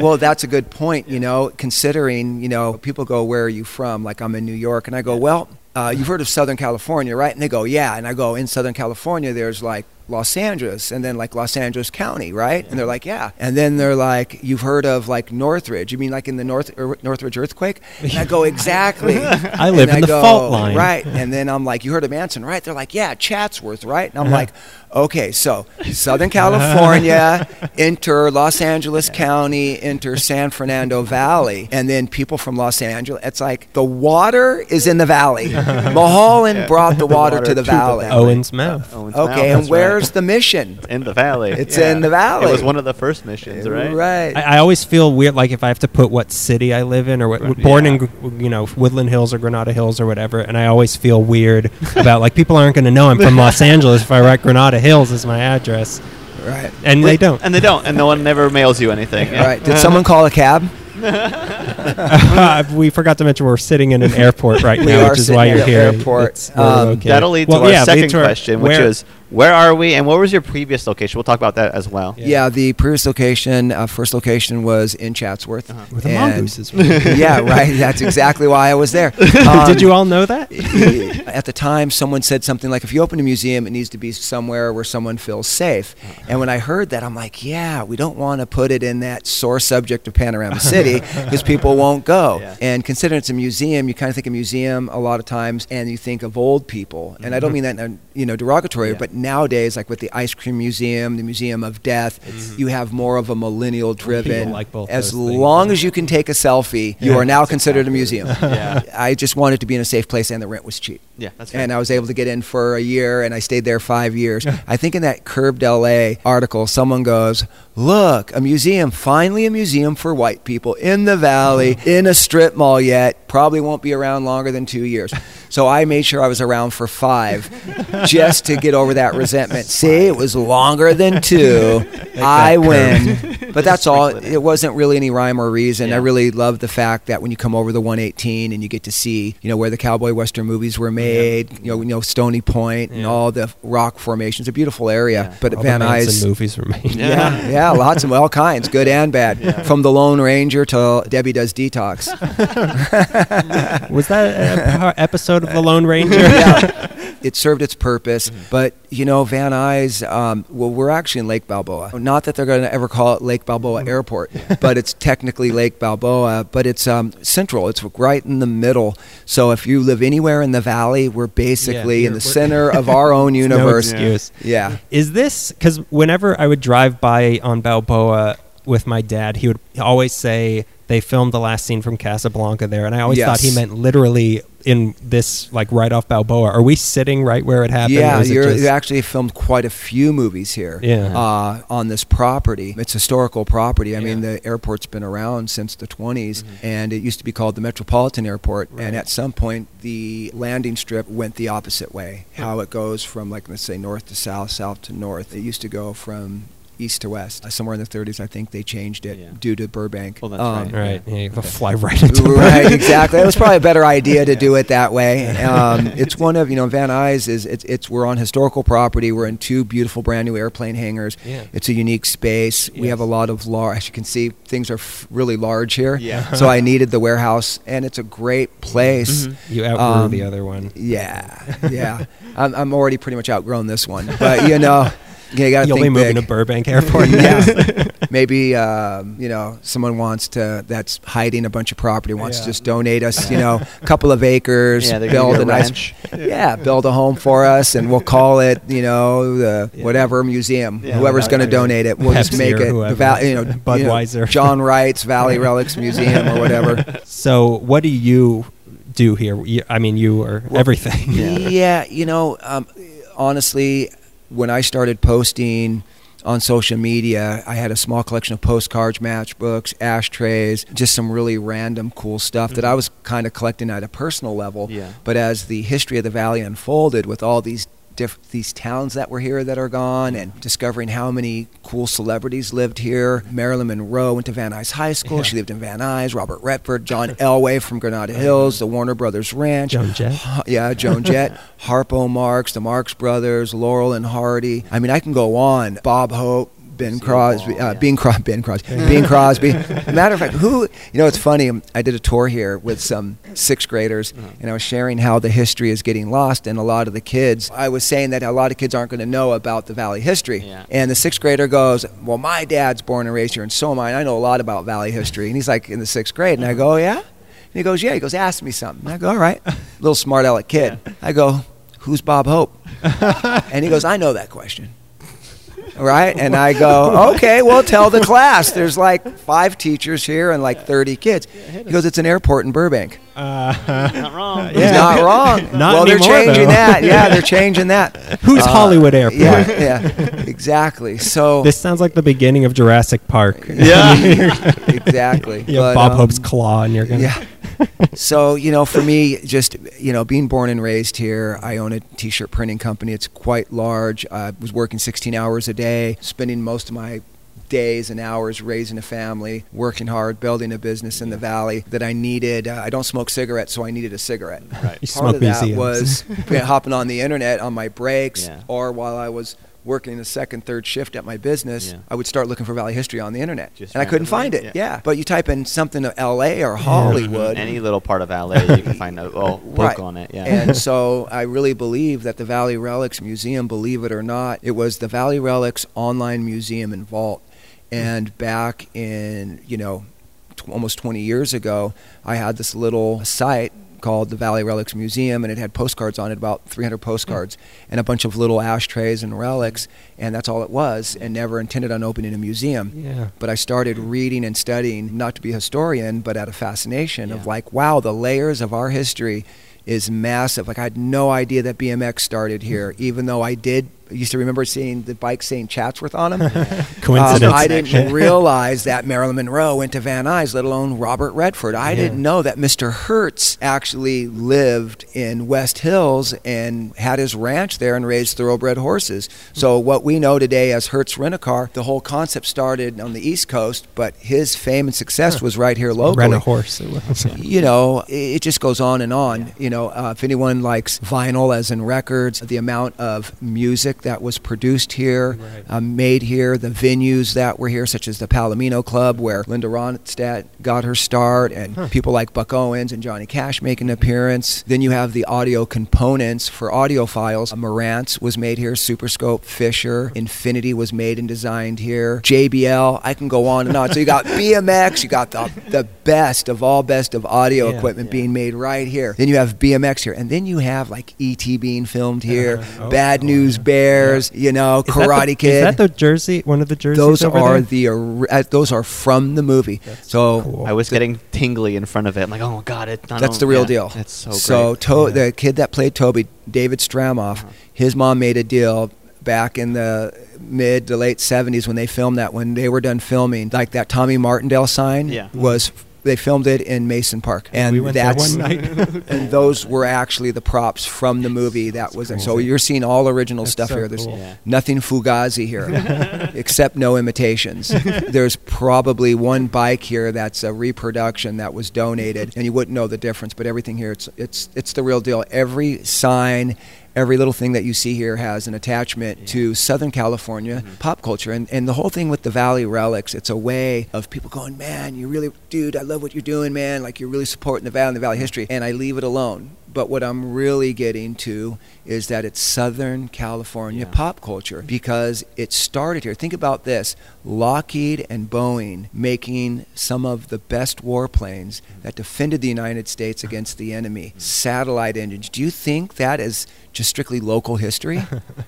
Well, that's a good point, you know, considering, you know, people go, where are you from? Like, I'm in New York, and I go, well... you've heard of Southern California, right? And they go, yeah. And I go, in Southern California, there's like Los Angeles and then like Los Angeles County, right? Yeah. And they're like, yeah. And then they're like, you've heard of like Northridge. You mean like in the Northridge earthquake? And I go, exactly. I live in the fault line. Right. And then I'm like, you heard of Manson, right? They're like, yeah, Chatsworth, right? And I'm like, okay, so Southern California, enter Los Angeles County, enter San Fernando Valley, and then people from Los Angeles, it's like the water is in the Valley. Mulholland brought the water to the Valley. Owen's Mouth. Okay, and where's the mission? It's in the Valley. It's in the Valley. It was one of the first missions, right? Right. I always feel weird, like if I have to put what city I live in or what, born in, you know, Woodland Hills or Granada Hills or whatever, and I always feel weird about like people aren't going to know I'm from Los Angeles if I write Granada Hills is my address. Right. And they don't. And they don't. And no one never mails you anything. Right. Did someone call a cab? We forgot to mention we're sitting in an airport right now, which is why you're here. That'll lead to our second question, which is, where are we and what was your previous location? We'll talk about that as well. Yeah, the previous location, first location was in Chatsworth. With the mongooses. Yeah, right. That's exactly why I was there. Did you all know that? At the time, someone said something like, if you open a museum, it needs to be somewhere where someone feels safe. And when I heard that, I'm like, yeah, we don't want to put it in that sore subject of Panorama City because people won't go. Yeah. And considering it's a museum, you kind of think of museum a lot of times and you think of old people. And I don't mean that in a, you know, derogatory, but nowadays, like with the ice cream museum, the Museum of Death, you have more of a millennial driven, like both as long as you can take a selfie, you are now considered a museum. I just wanted to be in a safe place and the rent was cheap. That's fair. And I was able to get in for a year and I stayed there 5 years. I think in that Curbed LA article, someone goes, look, a museum, finally a museum for white people in the Valley, in a strip mall yet, probably won't be around longer than 2 years. So I made sure I was around for 5 just to get over that resentment. See, it was longer than 2. I win. But that's all. It wasn't really any rhyme or reason. I really love the fact that when you come over the 118 and you get to see, you know, where the cowboy western movies were made, you know, Stony Point and all the rock formations, a beautiful area. But all Van Nuys movies were made. Yeah, lots of all kinds, good and bad, from The Lone Ranger to Debbie Does Detox. Was that an episode of The Lone Ranger? It served its purpose, but you know, Van Nuys, well, we're actually in Lake Balboa. Not that they're going to ever call it Lake Balboa Airport, but it's technically Lake Balboa, but it's central. It's right in the middle. So if you live anywhere in the Valley, we're basically in the center of our own universe. No excuse. Is this, because whenever I would drive by on Balboa with my dad, he would always say they filmed the last scene from Casablanca there, and I always thought he meant literally in this, like right off Balboa. Are we sitting right where it happened? Yeah, you actually filmed quite a few movies here on this property. It's historical property. I mean, the airport's been around since the 20s, and it used to be called the Metropolitan Airport, and at some point, the landing strip went the opposite way, how it goes from, like, let's say, north to south, south to north. It used to go from east to west. Somewhere in the 30s, I think they changed it due to Burbank. Well, that's right. Yeah, you can fly right into Burbank. Right, exactly. It was probably a better idea to do it that way. It's one of, you know, Van Nuys is, it's we're on historical property. We're in 2 beautiful brand new airplane hangars. Yeah. It's a unique space. Yes. We have a lot of large, as you can see, things are really large here. Yeah. So I needed the warehouse, and it's a great place. You outgrew the other one. Yeah. I'm already pretty much outgrown this one. But, you know, You'll be moving to Burbank Airport. Maybe, you know, someone wants to, that's hiding a bunch of property, wants to just donate us, you know, a couple of acres, build a ranch. Build a home for us, and we'll call it, you know, the whatever museum. Whoever's going to donate it, we'll just make it, Budweiser. You know, John Wright's Valley Relics Museum or whatever. So what do you do here? I mean, you are everything. You know, honestly, when I started posting on social media, I had a small collection of postcards, matchbooks, ashtrays, just some really random cool stuff that I was kind of collecting at a personal level. But as the history of the Valley unfolded with all these these towns that were here that are gone, and discovering how many cool celebrities lived here. Marilyn Monroe went to Van Nuys High School. Yeah. She lived in Van Nuys. Robert Redford, John Elway from Granada Hills, the Warner Brothers Ranch. Joan Jett. Yeah, Joan Jett. Harpo Marx, the Marx Brothers, Laurel and Hardy. I mean, I can go on. Bob Hope. Bing Crosby. Matter of fact, it's funny, I did a tour here with some sixth graders, and I was sharing how the history is getting lost, and a lot of the kids, I was saying that a lot of kids aren't going to know about the Valley history. Yeah. And the sixth grader goes, well, my dad's born and raised here, and so am I, and I know a lot about Valley history. And he's like in the sixth grade, and I go, oh, yeah? And he goes, yeah. He goes, ask me something. And I go, all right. Little smart aleck kid. Yeah. I go, who's Bob Hope? And he goes, I know that question. Right? And I go, okay, well, tell the class. There's like 5 teachers here and like 30 kids. He goes, it's an airport in Burbank. Not wrong. He's not wrong. Not well, anymore, they're changing though. That. Yeah, they're changing that. Who's Hollywood Airport? Yeah, exactly. So this sounds like the beginning of Jurassic Park. Yeah, exactly. You have Bob Hope's claw and you're going to... Yeah. So, for me, just, being born and raised here, I own a t-shirt printing company. It's quite large. I was working 16 hours a day, spending most of my days and hours raising a family, working hard, building a business in the Valley that I needed. I don't smoke cigarettes, so I needed a cigarette. Right. You Part of that museums. Was hopping on the internet on my breaks or while I was working the second, third shift at my business, I would start looking for Valley history on the internet. Just and I couldn't find it. Yeah. But you type in something of LA or Hollywood. Any little part of LA, you can find a book on it. Yeah. And so I really believe that the Valley Relics Museum, believe it or not, it was the Valley Relics online museum and vault. And back in, almost 20 years ago, I had this little site called the Valley Relics Museum, and it had postcards on it, about 300 postcards and a bunch of little ashtrays and relics, and that's all it was, and never intended on opening a museum. Yeah. But I started reading and studying, not to be a historian, but out of fascination of like, wow, the layers of our history is massive. Like I had no idea that BMX started here, even though I used to remember seeing the bikes saying Chatsworth on them. Coincidence. I didn't realize that Marilyn Monroe went to Van Nuys, let alone Robert Redford. I didn't know that Mr. Hertz actually lived in West Hills and had his ranch there and raised thoroughbred horses. So what we know today as Hertz Rent-A-Car, the whole concept started on the East Coast, but his fame and success was right here locally. Rent a horse. It was. It just goes on. Yeah. If anyone likes vinyl as in records, the amount of music that was produced here, made here, the venues that were here, such as the Palomino Club, where Linda Ronstadt got her start, and people like Buck Owens and Johnny Cash make an appearance. Then you have the audio components for audiophiles. Marantz was made here, Superscope, Fisher, Infinity was made and designed here, JBL, I can go on and on. So you got BMX, you got the best of all best of audio equipment being made right here. Then you have BMX here, and then you have like E.T. being filmed here, Bad News Bears. Karate Kid. Is that the jersey? One of the jerseys. Those are those are from the movie. That's so cool. I was getting tingly in front of it. I'm like, oh God, it's not. That's the real deal. That's so great. The kid that played Toby, David Stramoff, his mom made a deal back in the mid to late '70s when they filmed that. When they were done filming, like that Tommy Martindale sign was. They filmed it in Mason Park, and we went there one night. And those were actually the props from the movie that was. Cool. So you're seeing all original stuff here. There's nothing Fugazi here, except no imitations. There's probably one bike here that's a reproduction that was donated, and you wouldn't know the difference. But everything here, it's the real deal. Every sign. Every little thing that you see here has an attachment to Southern California pop culture. And the whole thing with the Valley Relics, it's a way of people going, man, you really, dude, I love what you're doing, man. Like you're really supporting the Valley and the Valley history. And I leave it alone. But what I'm really getting to is that it's Southern California pop culture because it started here. Think about this. Lockheed and Boeing making some of the best warplanes that defended the United States against the enemy. Satellite engines. Do you think that is just strictly local history?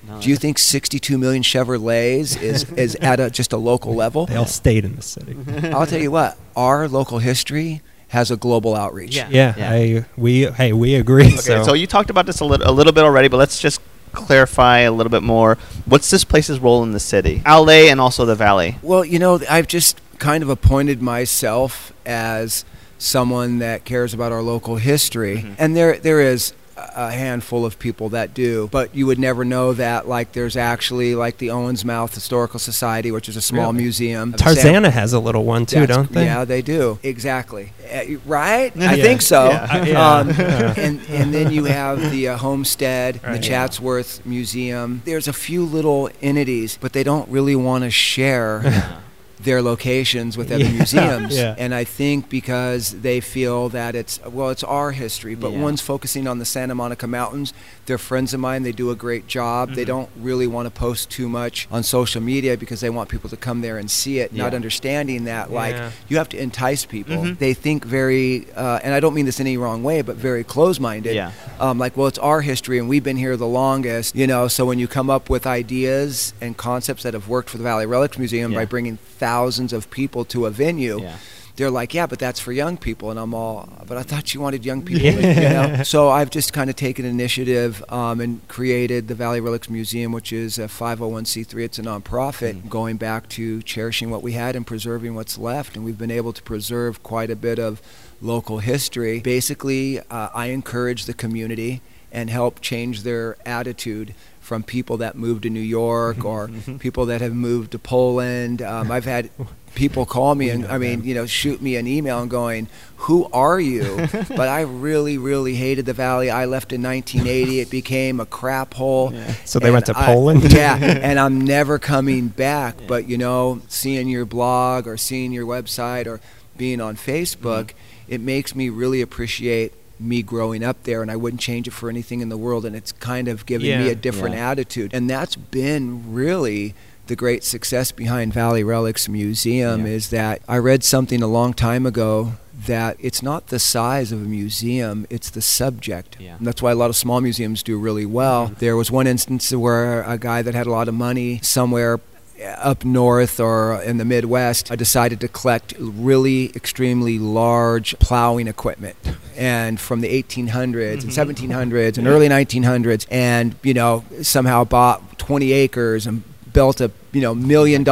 No. Do you think 62 million Chevrolets is at just a local level? They all stayed in the city. I'll tell you what. Our local history has a global outreach. We agree. Okay, so you talked about this a little bit already, but let's just clarify a little bit more. What's this place's role in the city, LA, and also the Valley? Well, I've just kind of appointed myself as someone that cares about our local history, and there is a handful of people that do, but you would never know that. Like, there's actually like the Owensmouth Historical Society, which is a small museum. Tarzana has a little one too, don't they? Yeah, they do. Exactly. Right? I think so. Yeah. Yeah. And then you have the Homestead, the Chatsworth Museum. There's a few little entities, but they don't really want to share their locations with other museums. Yeah. And I think because they feel that it's, well, it's our history, but one's focusing on the Santa Monica Mountains. They're friends of mine. They do a great job. Mm-hmm. They don't really want to post too much on social media because they want people to come there and see it, not understanding that, like, you have to entice people. Mm-hmm. They think very, and I don't mean this in any wrong way, but very close-minded. Yeah. Like, well, it's our history, and we've been here the longest, you know, so when you come up with ideas and concepts that have worked for the Valley Relics Museum by bringing thousands of people to a venue, they're like, yeah, but that's for young people. And I'm all, but I thought you wanted young people. You know? So I've just kind of taken initiative and created the Valley Relics Museum, which is a 501c3. It's a nonprofit, going back to cherishing what we had and preserving what's left. And we've been able to preserve quite a bit of local history. Basically, I encourage the community and help change their attitude from people that moved to New York or people that have moved to Poland. I've had people call me and, I mean, you know, shoot me an email and going, who are you? But I really, really hated the Valley. I left in 1980. It became a crap hole. Yeah. So they went to Poland? And I'm never coming back. Yeah. But, you know, seeing your blog or seeing your website or being on Facebook, it makes me really appreciate me growing up there, and I wouldn't change it for anything in the world. And it's kind of giving me a different attitude. And that's been really the great success behind Valley Relics Museum, is that I read something a long time ago that it's not the size of a museum, it's the subject. Yeah. And that's why a lot of small museums do really well. Mm-hmm. There was one instance where a guy that had a lot of money somewhere up north or in the Midwest, I decided to collect really extremely large plowing equipment, and from the 1800s and 1700s and early 1900s, and, you know, somehow bought 20 acres and built a, you know, $1 million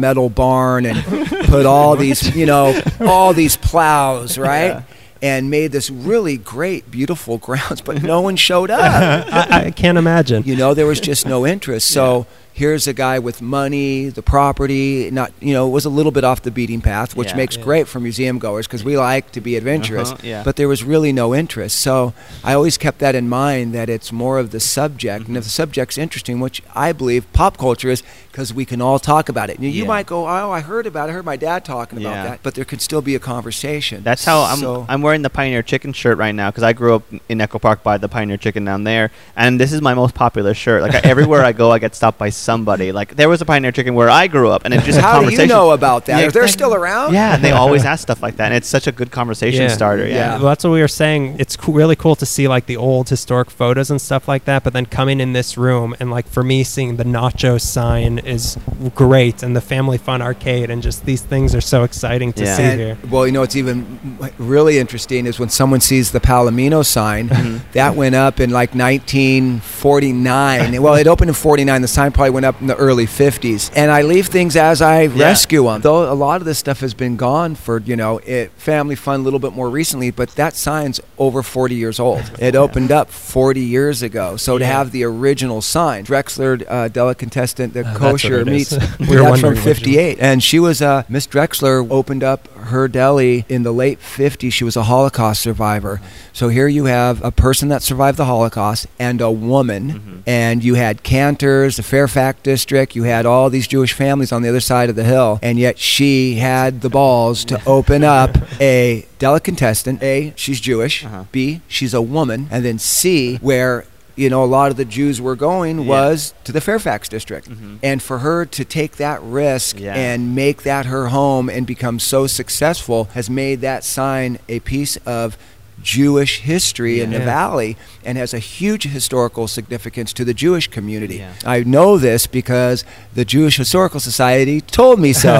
metal barn and put all these, you know, all these plows, right? Yeah. And made this really great, beautiful grounds, but no one showed up. I can't imagine. You know, there was just no interest. So here's a guy with money, the property, not, you know, it was a little bit off the beaten path, which makes great for museum goers because we like to be adventurous, but there was really no interest. So I always kept that in mind, that it's more of the subject. And if the subject's interesting, which I believe pop culture is, because we can all talk about it. You might go, oh, I heard about it. I heard my dad talking about that. But there could still be a conversation. That's how I'm wearing the Pioneer Chicken shirt right now, because I grew up in Echo Park by the Pioneer Chicken down there. And this is my most popular shirt. Like, everywhere I go, I get stopped by somebody. Like, there was a Pioneer Chicken where I grew up, and it's just a conversation. How do you know about that? Yeah, they're still around? Yeah, and they always ask stuff like that. And it's such a good conversation starter. Yeah. Well, that's what we were saying. It's really cool to see, like, the old historic photos and stuff like that. But then coming in this room and, like, for me, seeing the Nachos sign is great, and the Family Fun Arcade, and just these things are so exciting to see here. Well, you know, it's even really interesting is when someone sees the Palomino sign that went up in like 1949. Well, it opened in 49. The sign probably went up in the early 50s. And I leave things as I rescue them. Though a lot of this stuff has been gone for, you know, Family Fun a little bit more recently, but that sign's over 40 years old. It opened up 40 years ago. So to have the original sign, Drexler Delicatessen, the kosher meats, that's from 58. And she was Miss Drexler opened up her deli in the late 50s. She was a Holocaust survivor. So here you have a person that survived the Holocaust and a woman. And you had Cantors, the Fairfax district. You had all these Jewish families on the other side of the hill. And yet she had the balls to open up a delicatessen. A, she's Jewish. B, she's a woman. And then C, where, you know, a lot of the Jews were going was to the Fairfax district. And for her to take that risk and make that her home and become so successful has made that sign a piece of Jewish history in the Valley, and has a huge historical significance to the Jewish community. I know this because the Jewish Historical Society told me so.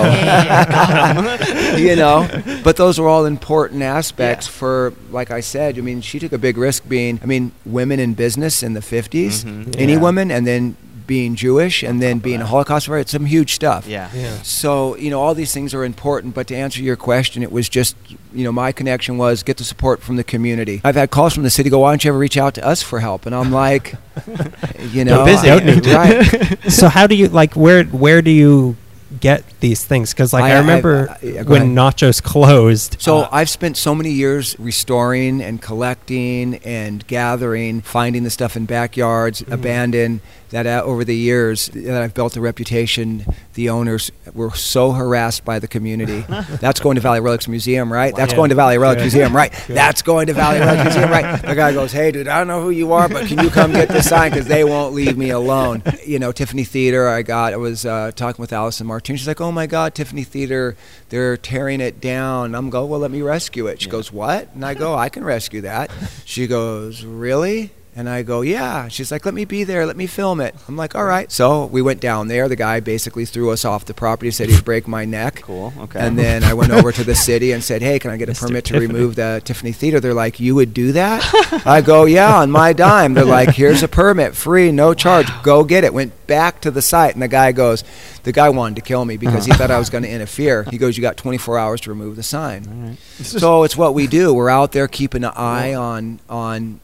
You know, but those are all important aspects for, like I said, I mean, she took a big risk being, I mean, women in business in the 50s, any woman, and then being Jewish and then being a Holocaust survivor. It's some huge stuff. Yeah. Yeah. So, you know, all these things are important. But to answer your question, it was just, you know, my connection was get the support from the community. I've had calls from the city go, why don't you ever reach out to us for help? And I'm like, you know. You're busy. Right. So how do you, like, where do you get these things? Because, like, I remember when Nachos closed. So I've spent so many years restoring and collecting and gathering, finding the stuff in backyards, abandoned, that over the years that I've built a reputation. The owners were so harassed by the community. That's going to Valley Relics Museum, right? Wow. That's going to Valley Relics Museum, right? That's going to Valley Relics Museum, right? The guy goes, hey, dude, I don't know who you are, but can you come get this sign? Because they won't leave me alone. You know, Tiffany Theater, I was talking with Allison Martino. She's like, oh, my God, Tiffany Theater, they're tearing it down. I'm going, well, let me rescue it. She goes, what? And I go, I can rescue that. She goes, really? And I go, yeah. She's like, let me be there. Let me film it. I'm like, all right. So we went down there. The guy basically threw us off the property, said he'd break my neck. Cool. Okay. And then I went over to the city and said, hey, can I get a permit to remove the Tiffany Theater? They're like, you would do that? I go, yeah, on my dime. They're like, here's a permit, free, no charge. Go get it. Went back to the site. And the guy goes, the guy wanted to kill me because he thought I was going to interfere. He goes, you got 24 hours to remove the sign. All right. So it's what we do. We're out there keeping an eye on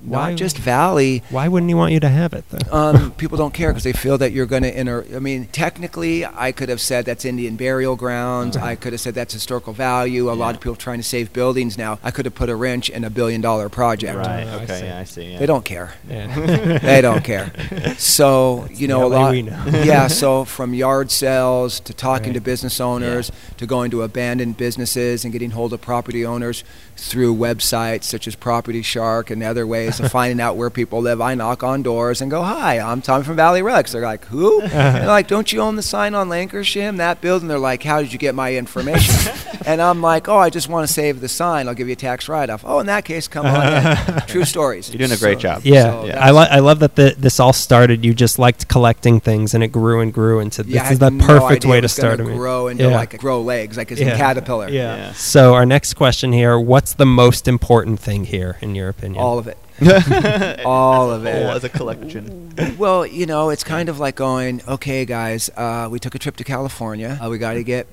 not just Valley. Why wouldn't he want you to have it, though? People don't care because they feel that you're going to I mean, technically, I could have said that's Indian burial grounds. I could have said that's historical value. A lot of people trying to save buildings now. I could have put a wrench in $1 billion project. Right. Okay. Yeah, I see. Yeah. They don't care. Yeah. They don't care. So, that's, you know, a lot. We know. Yeah. So from yard sales to talking to business owners to going to abandoned businesses and getting hold of property owners through websites such as Property Shark and other ways of finding out where people live. I knock on doors and go, hi, I'm Tommy from Valley Relics. They're like, who? They're like, don't you own the sign on Lancashire, that building? They're like, how did you get my information? And I'm like, oh, I just want to save the sign. I'll give you a tax write-off. Oh, in that case, come on in. True stories. You're doing a great job. Yeah. I love that this all started. You just liked collecting things, and it grew and grew into this is the perfect way to start. It grow into like grow legs, like it's a caterpillar. Yeah. So our next question here, what's the most important thing here, in your opinion? All of it. All of it. All as a collection. Well, you know, it's kind of like going, okay, guys, we took a trip to California. We got to get,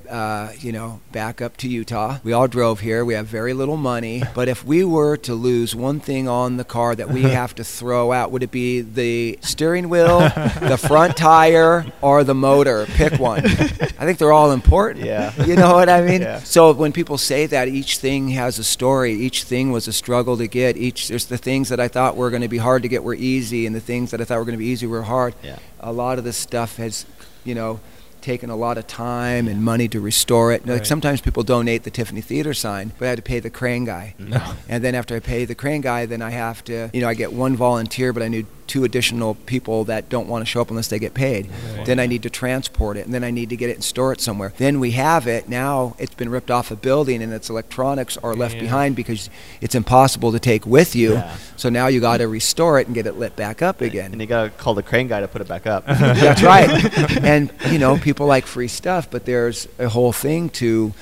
you know, back up to Utah. We all drove here. We have very little money. But if we were to lose one thing on the car that we have to throw out, would it be the steering wheel, the front tire, or the motor? Pick one. I think they're all important. Yeah. You know what I mean? Yeah. So when people say that, each thing has a story. Each thing was a struggle to get. There's the things that I thought were going to be hard to get were easy, and the things that I thought were going to be easy were hard. Yeah. A lot of this stuff has, you know, taken a lot of time and money to restore it. Like sometimes people donate the Tiffany Theater sign, but I had to pay the crane guy. No. And then after I pay the crane guy, then I have to, you know, I get one volunteer, but I need 2 additional people that don't want to show up unless they get paid. Right. Then I need to transport it, and then I need to get it and store it somewhere. Then we have it. Now it's been ripped off a building, and its electronics are left behind because it's impossible to take with you. Yeah. So now you got to restore it and get it lit back up again. And you got to call the crane guy to put it back up. That's right. And, you know, people like free stuff, but there's a whole thing to...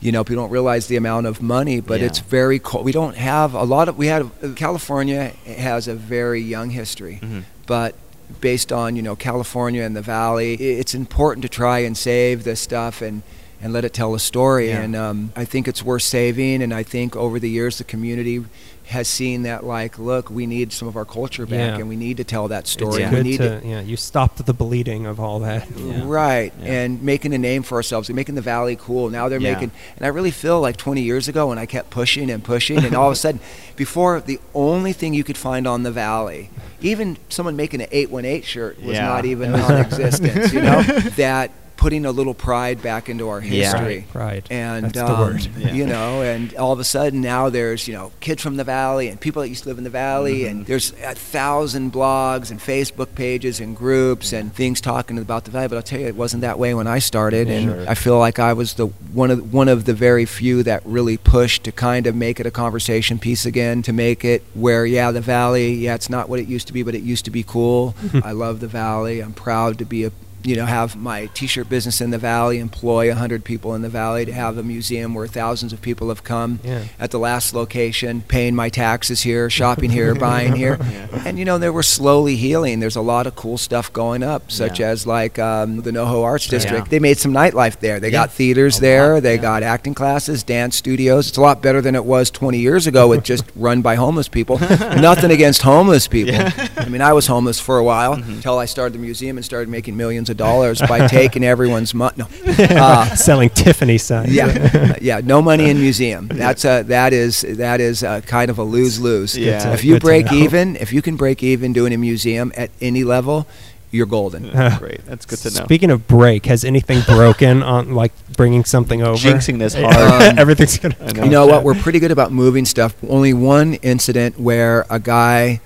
You know, people don't realize the amount of money, but it's very cold. We don't have a lot of, California has a very young history, but based on, you know, California and the Valley, it's important to try and save this stuff and let it tell a story. Yeah. And I think it's worth saving. And I think over the years, the community has seen that, like, look, we need some of our culture back, and we need to tell that story. It's good you stopped the bleeding of all that. Yeah. Right, and making a name for ourselves, making the Valley cool. Now they're making, and I really feel like 20 years ago when I kept pushing and pushing, and all of a sudden, before the only thing you could find on the Valley, even someone making an 818 shirt was not even non-existence, you know, that putting a little pride back into our history. Yeah. Pride. And, that's the word. Yeah. You know, and all of a sudden now there's, you know, kids from the Valley and people that used to live in the Valley, and there's 1,000 blogs and Facebook pages and groups and things talking about the Valley. But I'll tell you, it wasn't that way when I started, and I feel like I was the one of the very few that really pushed to kind of make it a conversation piece again, to make it where, the Valley, it's not what it used to be, but it used to be cool. I love the Valley. I'm proud to be a you know, have my t-shirt business in the Valley, employ 100 people in the Valley, to have a museum where thousands of people have come at the last location, paying my taxes here, shopping here, buying here. And, you know, they were slowly healing. There's a lot of cool stuff going up, such as like the NoHo Arts District. They made some nightlife there. They got theaters there. They got acting classes, dance studios. It's a lot better than it was 20 years ago with just run by homeless people. Nothing against homeless people. I mean, I was homeless for a while until I started the museum and started making millions of dollars by taking everyone's money. Selling Tiffany signs. No money in museum. That is a kind of a lose-lose. Yeah, if you break even, if you can break even doing a museum at any level, you're golden. Great. That's good to know. Speaking of break, has anything broken on, like, bringing something over? Jinxing this hard. Everything's going to come. You know what? We're pretty good about moving stuff. Only one incident where a guy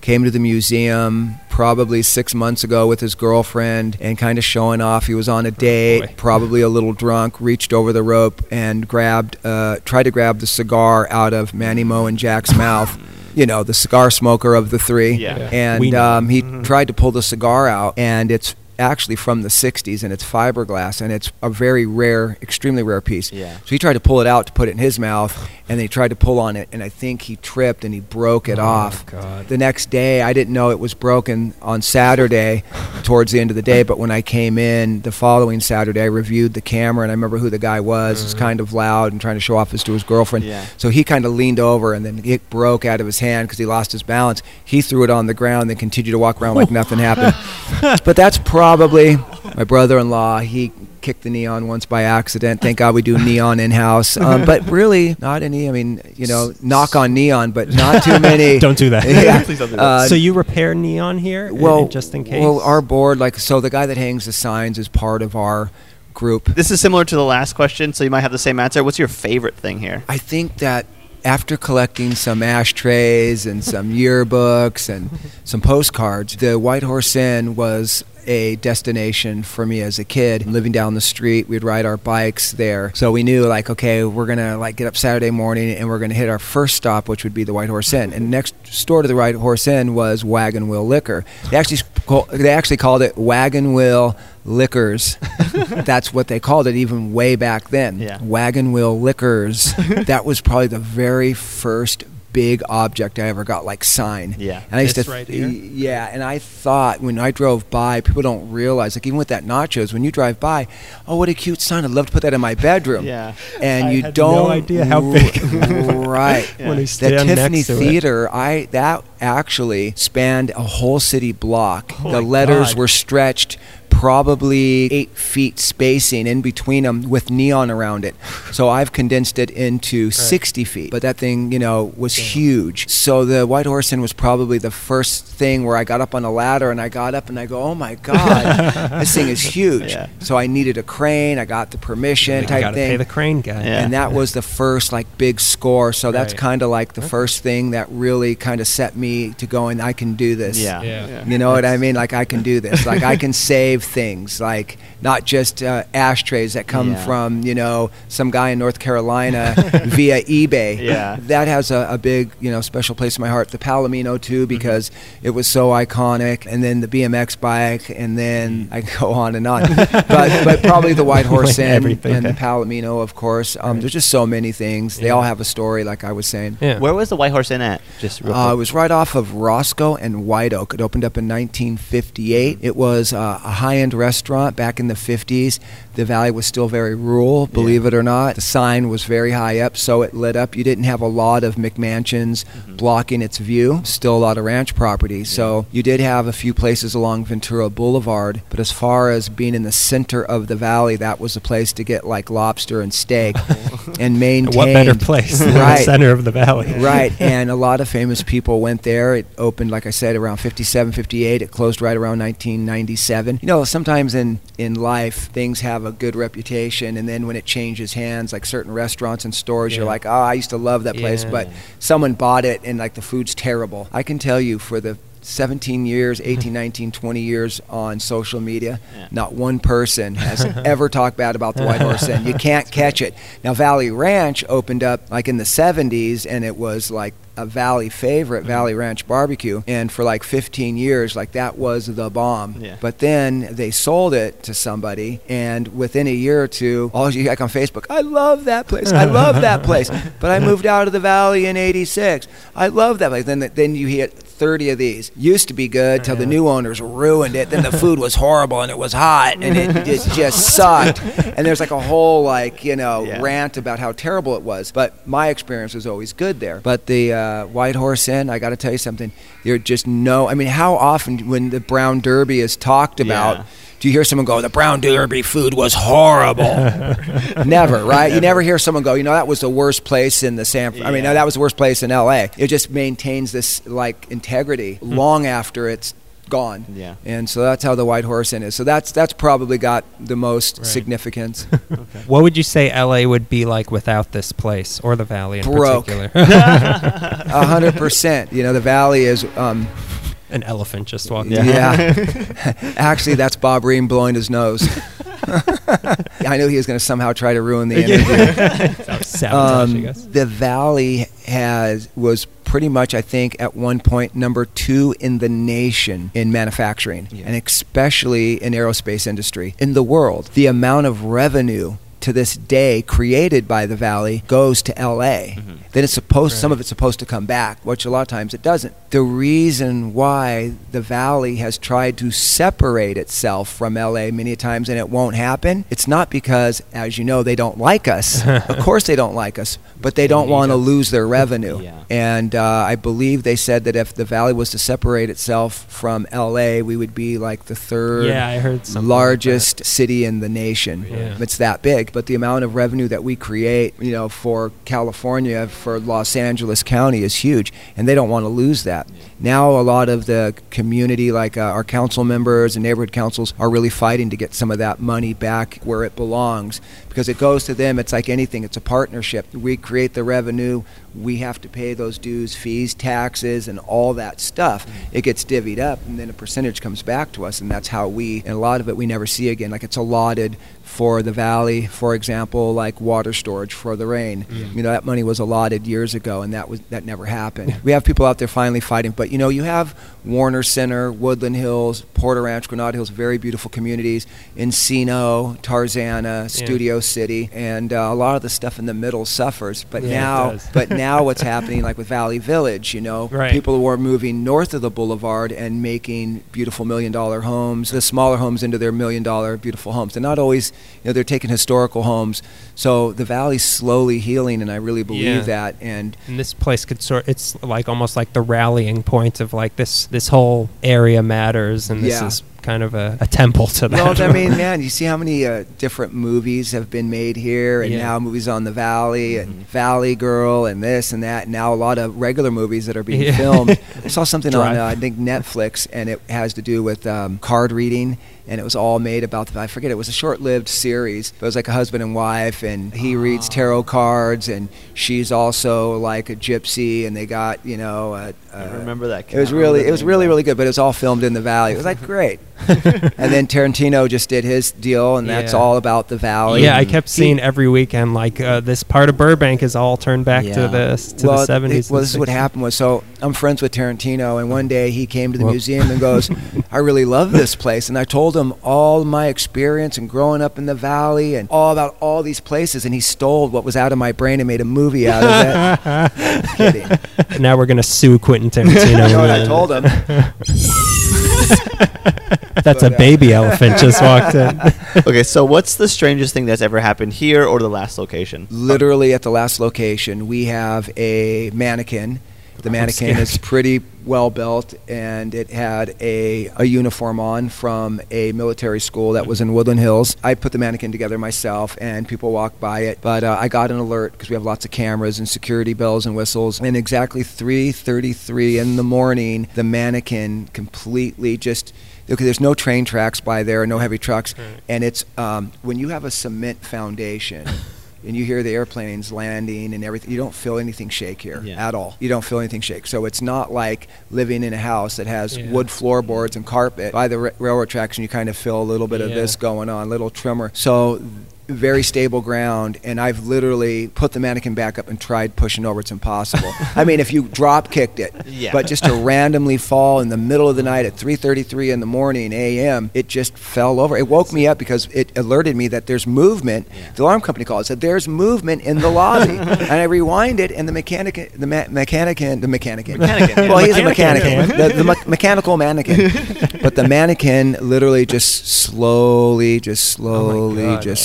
came to the museum probably 6 months ago with his girlfriend and kind of showing off. He was on a date, probably a little drunk, reached over the rope and tried to grab the cigar out of Manny Moe and Jack's mouth. You know, the cigar smoker of the three. And he tried to pull the cigar out, and it's actually from the 60s, and it's fiberglass, and it's a very rare, extremely rare piece. So he tried to pull it out to put it in his mouth, and then he tried to pull on it, and I think he tripped and he broke it off. God. The next day, I didn't know it was broken on Saturday towards the end of the day, but when I came in the following Saturday, I reviewed the camera, and I remember who the guy was. It was kind of loud and trying to show off to his girlfriend. So he kind of leaned over, and then it broke out of his hand because he lost his balance. He threw it on the ground, then continued to walk around like nothing happened. But that's Probably my brother-in-law. He kicked the neon once by accident. Thank God we do neon in-house. But really, not any, I mean, you know, knock on neon, but not too many. Don't do that. Please don't do that. So you repair neon here? Well, just in case? Well, our board, like, so the guy that hangs the signs is part of our group. This is similar to the last question, so you might have the same answer. What's your favorite thing here? I think that after collecting some ashtrays and some yearbooks and some postcards, the White Horse Inn was a destination for me as a kid. Living down the street, we'd ride our bikes there. So we knew, like, okay, we're going to, like, get up Saturday morning and we're going to hit our first stop, which would be the White Horse Inn. And next door to the White Horse Inn was Wagon Wheel Liquor. They actually called it Wagon Wheel Liquors. That's what they called it even way back then. Wagon Wheel Liquors. That was probably the very first big object I ever got, like sign. And I used to right here. And I thought, when I drove by, people don't realize, like, even with that Nachos, when you drive by, oh, what a cute sign, I'd love to put that in my bedroom. And I had no idea how big. When you stand the Tiffany next to Theater, that actually spanned a whole city block. Oh, the letters were stretched probably 8 feet spacing in between them with neon around it. So I've condensed it into 60 feet. But that thing, you know, was huge. So the White Horse Inn was probably the first thing where I got up on a ladder and I got up and I go, oh my God, this thing is huge. So I needed a crane. I got the permission type thing. You got to pay the crane guy. And that was the first, like, big score. So that's kind of like the first thing that really kind of set me to going, I can do this. You know what I mean? Like, I can do this. Like, I can save things, like, not just ashtrays that come from, you know, some guy in North Carolina via eBay. That has a big, you know, special place in my heart. The Palomino too, because it was so iconic, and then the BMX bike, and then I go on and on. but probably the White Horse Inn and the Palomino, of course. There's just so many things. They all have a story, like I was saying. Where was the White Horse Inn at? Just real quick. It was right off of Roscoe and White Oak. It opened up in 1958. It was a high restaurant back in the 50s. The Valley was still very rural, believe it or not. The sign was very high up, so it lit up. You didn't have a lot of McMansions blocking its view. Still a lot of ranch property. So you did have a few places along Ventura Boulevard, but as far as being in the center of the Valley, that was a place to get, like, lobster and steak and maintain. What better place than the center of the Valley? And a lot of famous people went there. It opened, like I said, around 57, 58. It closed right around 1997. You know, sometimes in life, things have a good reputation, and then when it changes hands, like certain restaurants and stores, you're like, oh, I used to love that place, but someone bought it and, like, the food's terrible. I can tell you, for the 17 years, 18, 19, 20 years on social media, not one person has ever talked bad about the White Horse Inn. You can't catch it. Now, Valley Ranch opened up, like, in the 70s, and it was, like, a Valley favorite, Valley Ranch Barbecue, and for like 15 years, like that was the bomb. Yeah. But then they sold it to somebody, and within a year or two, all you like on Facebook, I love that place, I love that place, but I moved out of the Valley in '86. I love that place. Then you hear 30 of these. Used to be good till the new owners ruined it. Then the food was horrible and it was hot and it just sucked. And there's like a whole rant about how terrible it was. But my experience was always good there. But the White Horse Inn, I got to tell you something. You're just how often when the Brown Derby is talked about, do you hear someone go, the Brown Derby food was horrible? Never, right? Never. You never hear someone go, that was the worst place in that was the worst place in LA. It just maintains this integrity long after it's gone. Yeah. And so that's how the White Horse Inn is. So that's probably got the most significance. Okay. What would you say LA would be like without this place, or the Valley in particular? 100%. The Valley is... an elephant just walked in. Yeah. Actually, that's Bob Ream blowing his nose. I knew he was going to somehow try to ruin the interview. Sabotaging us. The Valley was pretty much, I think, at one point, number 2 in the nation in manufacturing, and especially in aerospace industry in the world. The amount of revenue to this day created by the Valley goes to LA. Mm-hmm. Then it's supposed, some of it's supposed to come back, which a lot of times it doesn't. The reason why the Valley has tried to separate itself from LA many times and it won't happen, it's not because, as you know, they don't like us. Of course they don't like us, but they don't want to lose their revenue. Yeah. And I believe they said that if the Valley was to separate itself from LA, we would be like the third largest city in the nation. Yeah. It's that big. But the amount of revenue that we create, for California, for Los Angeles County is huge, and they don't want to lose that. Yeah. Now a lot of the community, our council members and neighborhood councils, are really fighting to get some of that money back where it belongs, because it goes to them. It's like anything. It's a partnership. We create the revenue. We have to pay those dues, fees, taxes, and all that stuff. Mm-hmm. It gets divvied up, and then a percentage comes back to us, and that's how and a lot of it we never see again. Like, it's allotted for the Valley, for example, like water storage for the rain. Mm-hmm. That money was allotted years ago, and that never happened. We have people out there finally fighting, but you have Warner Center, Woodland Hills, Porter Ranch, Granada Hills, very beautiful communities, Encino, Tarzana, Studio City, and a lot of the stuff in the middle suffers. But now what's happening, like with Valley Village, people who are moving north of the boulevard and making beautiful $1 million homes, the smaller homes into their $1 million beautiful homes. They're not always, they're taking historical homes. So the Valley's slowly healing, and I really believe that. And this place could it's like almost like the rallying point of like this whole area matters, and this is kind of a temple to that. Well, I mean, man, you see how many different movies have been made here, and now movies on the Valley, and Valley Girl, and this and that, and now a lot of regular movies that are being filmed. I saw something on, I think, Netflix, and it has to do with card reading, and it was all made about I forget, it was a short-lived series. It was like a husband and wife, and he reads tarot cards, and she's also like a gypsy, and they got, I remember that. It was really good, but it was all filmed in the Valley. It was like great. And then Tarantino just did his deal, and that's all about the Valley. Yeah, I kept seeing every weekend this part of Burbank is all turned back to the 70s. Well, this is what happened was, so I'm friends with Tarantino, and one day he came to the museum and goes, I really love this place. And I told him all my experience and growing up in the Valley and all about all these places, and he stole what was out of my brain and made a movie out of it. Kidding. Now we're going to sue Quentin Tarantino. You know what I told him? That's a baby elephant just walked in. Okay, so what's the strangest thing that's ever happened here or the last location? Literally at the last location, we have a mannequin. The mannequin is pretty well built, and it had a uniform on from a military school that was in Woodland Hills. I put the mannequin together myself, and people walked by it, but I got an alert because we have lots of cameras and security bells and whistles, and exactly 3:33 in the morning, the mannequin completely just... Okay, there's no train tracks by there, no heavy trucks, and it's when you have a cement foundation... and you hear the airplanes landing and everything, you don't feel anything shake here at all. You don't feel anything shake. So it's not like living in a house that has wood floorboards and carpet by the railroad tracks, and you kind of feel a little bit of this going on, little tremor. So very stable ground, and I've literally put the mannequin back up and tried pushing over. It's impossible. I mean, if you drop kicked it, yeah. But just to randomly fall in the middle of the night at 3:33 in the morning a.m., it just fell over. It woke me up because it alerted me that there's movement. Yeah. The alarm company called. It said there's movement in the lobby, and I rewinded, and the mechanical mannequin literally just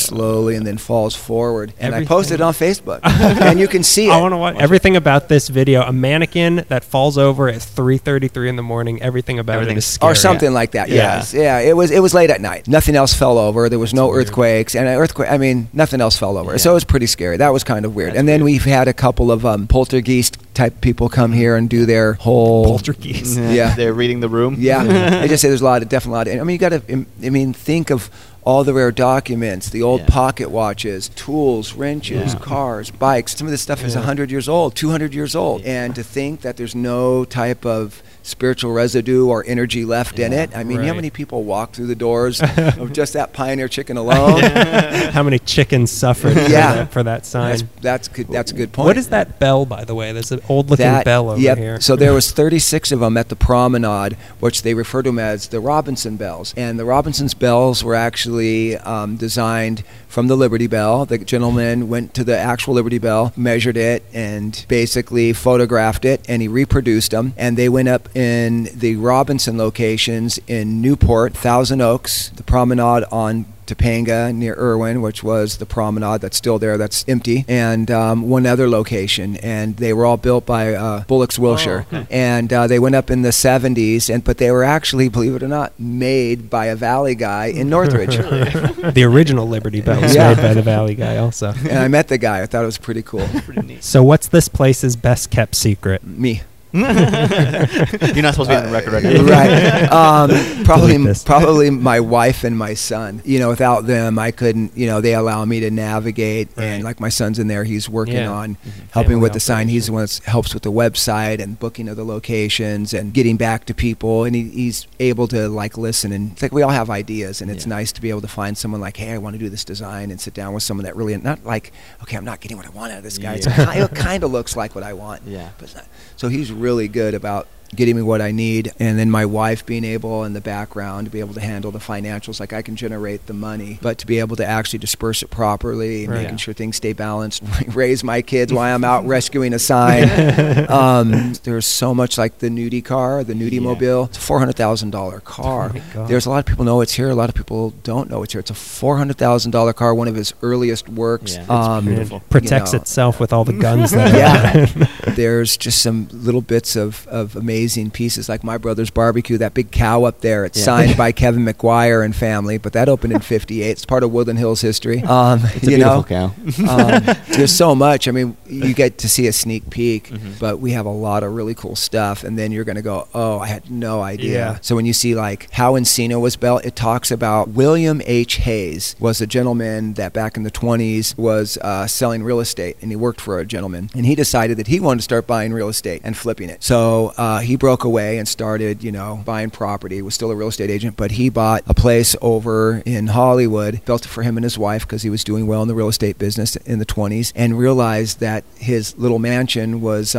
slowly, and then falls forward. And I posted it on Facebook, and you can see it. I want to watch everything about this video. A mannequin that falls over at 3:33 in the morning. Everything about it is scary. Or something like that. Yeah. Yes. Yeah. It was late at night. Nothing else fell over. There was no earthquakes, and nothing else fell over. Yeah. So it was pretty scary. That was kind of weird. And then we've had a couple of poltergeist type people come here and do their whole poltergeist. Yeah. They're reading the room. Yeah. I just say there's a lot of. I mean, you got to. I mean, think of all the rare documents, the old pocket watches, tools, wrenches, cars, bikes. Some of this stuff is 100 years old, 200 years old. Yeah. And to think that there's no type of spiritual residue or energy left in it. I mean, how many people walk through the doors of just that Pioneer Chicken alone? How many chickens suffered for that sign? That's a good point. What is that bell, by the way? There's an old-looking bell over here. So there was 36 of them at the promenade, which they refer to them as the Robinson bells. And the Robinson's bells were actually designed from the Liberty Bell. The gentleman went to the actual Liberty Bell, measured it, and basically photographed it, and he reproduced them. And they went up in the Robinson locations in Newport, Thousand Oaks, the promenade on Topanga near Irwin, which was the promenade that's still there, that's empty, and one other location, and they were all built by Bullocks Wilshire. Oh, okay. And they went up in the 70s, but they were actually, believe it or not, made by a Valley guy in Northridge. The original Liberty Bell was made by the Valley guy also. And I met the guy. I thought it was pretty cool. Pretty neat. So what's this place's best kept secret? Me. You're not supposed to be on the record right now. Right. Probably my wife and my son. You know, without them, I couldn't, they allow me to navigate. Right. And like my son's in there, he's working on helping with the sign. He's the one that helps with the website and booking of the locations and getting back to people. And he's able to listen. And it's like we all have ideas. And it's nice to be able to find someone like, hey, I want to do this design, and sit down with someone that really, not like, okay, I'm not getting what I want out of this guy. Yeah. It kind of looks like what I want. Yeah. But it's not. So he's really good about getting me what I need, and then my wife being able in the background to be able to handle the financials. Like I can generate the money, but to be able to actually disperse it properly, and making sure things stay balanced, raise my kids while I'm out rescuing a sign. There's so much, like the nudie car, the nudie mobile. It's a $400,000 car. Oh, there's a lot of people know it's here. A lot of people don't know it's here. It's a $400,000 car, one of his earliest works. Yeah, it protects itself with all the guns that are. There's just some little bits of amazing pieces, like my brother's barbecue, that big cow up there. It's signed by Kevin McGuire and family, but that opened in '58. It's part of Woodland Hills history. It's a beautiful cow. There's so much. I mean, you get to see a sneak peek, but we have a lot of really cool stuff, and then you're going to go, oh, I had no idea. Yeah. So when you see like how Encino was built, it talks about William H. Hayes was a gentleman that back in the 20s was selling real estate, and he worked for a gentleman, and he decided that he wanted to start buying real estate and flipping it. So he broke away and started, buying property. He was still a real estate agent, but he bought a place over in Hollywood, built it for him and his wife because he was doing well in the real estate business in the 20s, and realized that his little mansion was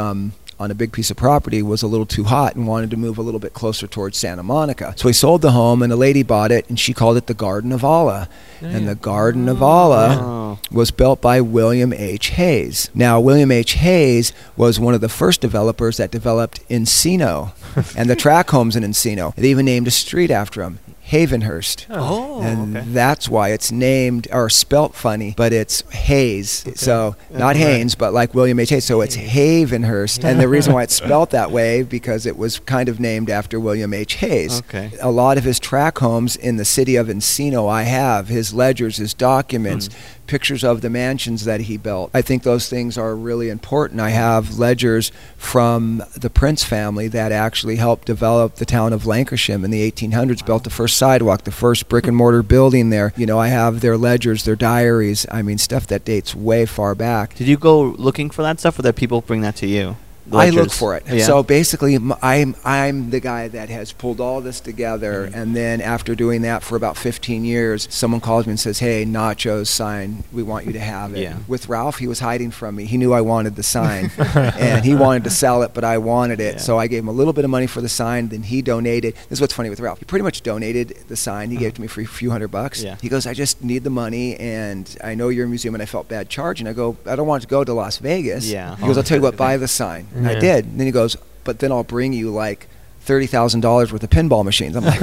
on a big piece of property was a little too hot and wanted to move a little bit closer towards Santa Monica. So he sold the home, and a lady bought it, and she called it the Garden of Allah. Dang. And the Garden of Allah was built by William H. Hayes. Now, William H. Hayes was one of the first developers that developed Encino and the tract homes in Encino. They even named a street after him. Havenhurst. Oh, and that's why it's named or spelt funny, but it's Hayes. Okay. So not Haynes, but like William H. Hayes. So it's Havenhurst. And the reason why it's spelt that way, because it was kind of named after William H. Hayes. Okay. A lot of his tract homes in the city of Encino, I have his ledgers, his documents, pictures of the mansions that he built. I think those things are really important. I have ledgers from the Prince family that actually helped develop the town of Lancashire in the 1800s, built the first sidewalk, the first brick and mortar building there. I have their ledgers, their diaries. I mean, stuff that dates way far back. Did you go looking for that stuff, or did people bring that to you? I look for it. Yeah. So basically, I'm the guy that has pulled all this together, mm-hmm. and then after doing that for about 15 years, someone calls me and says, "Hey, Nachos sign. We want you to have it." Yeah. With Ralph, he was hiding from me. He knew I wanted the sign, and he wanted to sell it, but I wanted it. Yeah. So I gave him a little bit of money for the sign. Then he donated. This is what's funny with Ralph. He pretty much donated the sign. He gave it to me for a few $100. Yeah. He goes, "I just need the money, and I know you're a museum, and I felt bad charging." I go, "I don't want to go to Las Vegas." Yeah. He goes, "I'll tell you what, buy the sign." Yeah. I did. And then he goes, "But then I'll bring you like $30,000 worth of pinball machines." I'm like,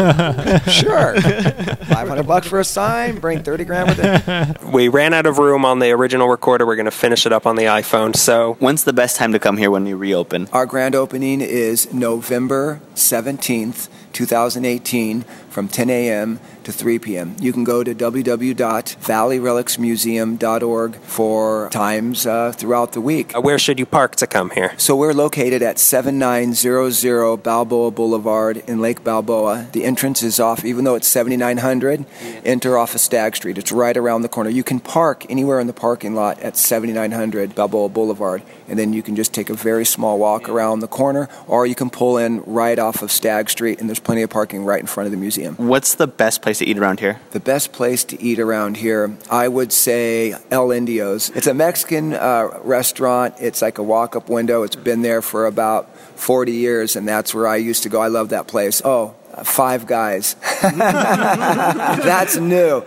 "Sure, $500 for a sign, bring 30 grand with it." We ran out of room on the original recorder. We're going to finish it up on the iPhone. So when's the best time to come here when you reopen? Our grand opening is November 17th, 2018 from 10 a.m. to 3 p.m. You can go to www.valleyrelicsmuseum.org for times throughout the week. Where should you park to come here? So we're located at 7900 Balboa Boulevard in Lake Balboa. The entrance is off, even though it's 7900, enter off of Stagg Street. It's right around the corner. You can park anywhere in the parking lot at 7900 Balboa Boulevard, and then you can just take a very small walk around the corner, or you can pull in right off of Stagg Street, and there's plenty of parking right in front of the museum. What's the best place to eat around here? The best place to eat around here, I would say El Indio's. It's a Mexican restaurant. It's like a walk-up window. It's been there for about 40 years, and that's where I used to go. I love that place. Oh, Five Guys. That's new.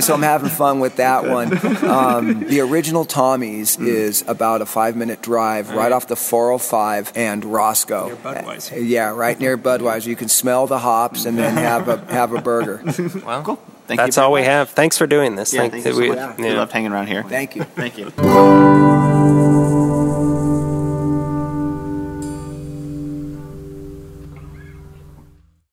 So I'm having fun with that one. The original Tommy's is about a 5-minute drive right off the 405 and Roscoe. Near Budweiser. Yeah, right near Budweiser. You can smell the hops and then have a burger. Well, cool. That's all we have. Thanks for doing this. Yeah, thank you so much. We loved hanging around here. Thank you.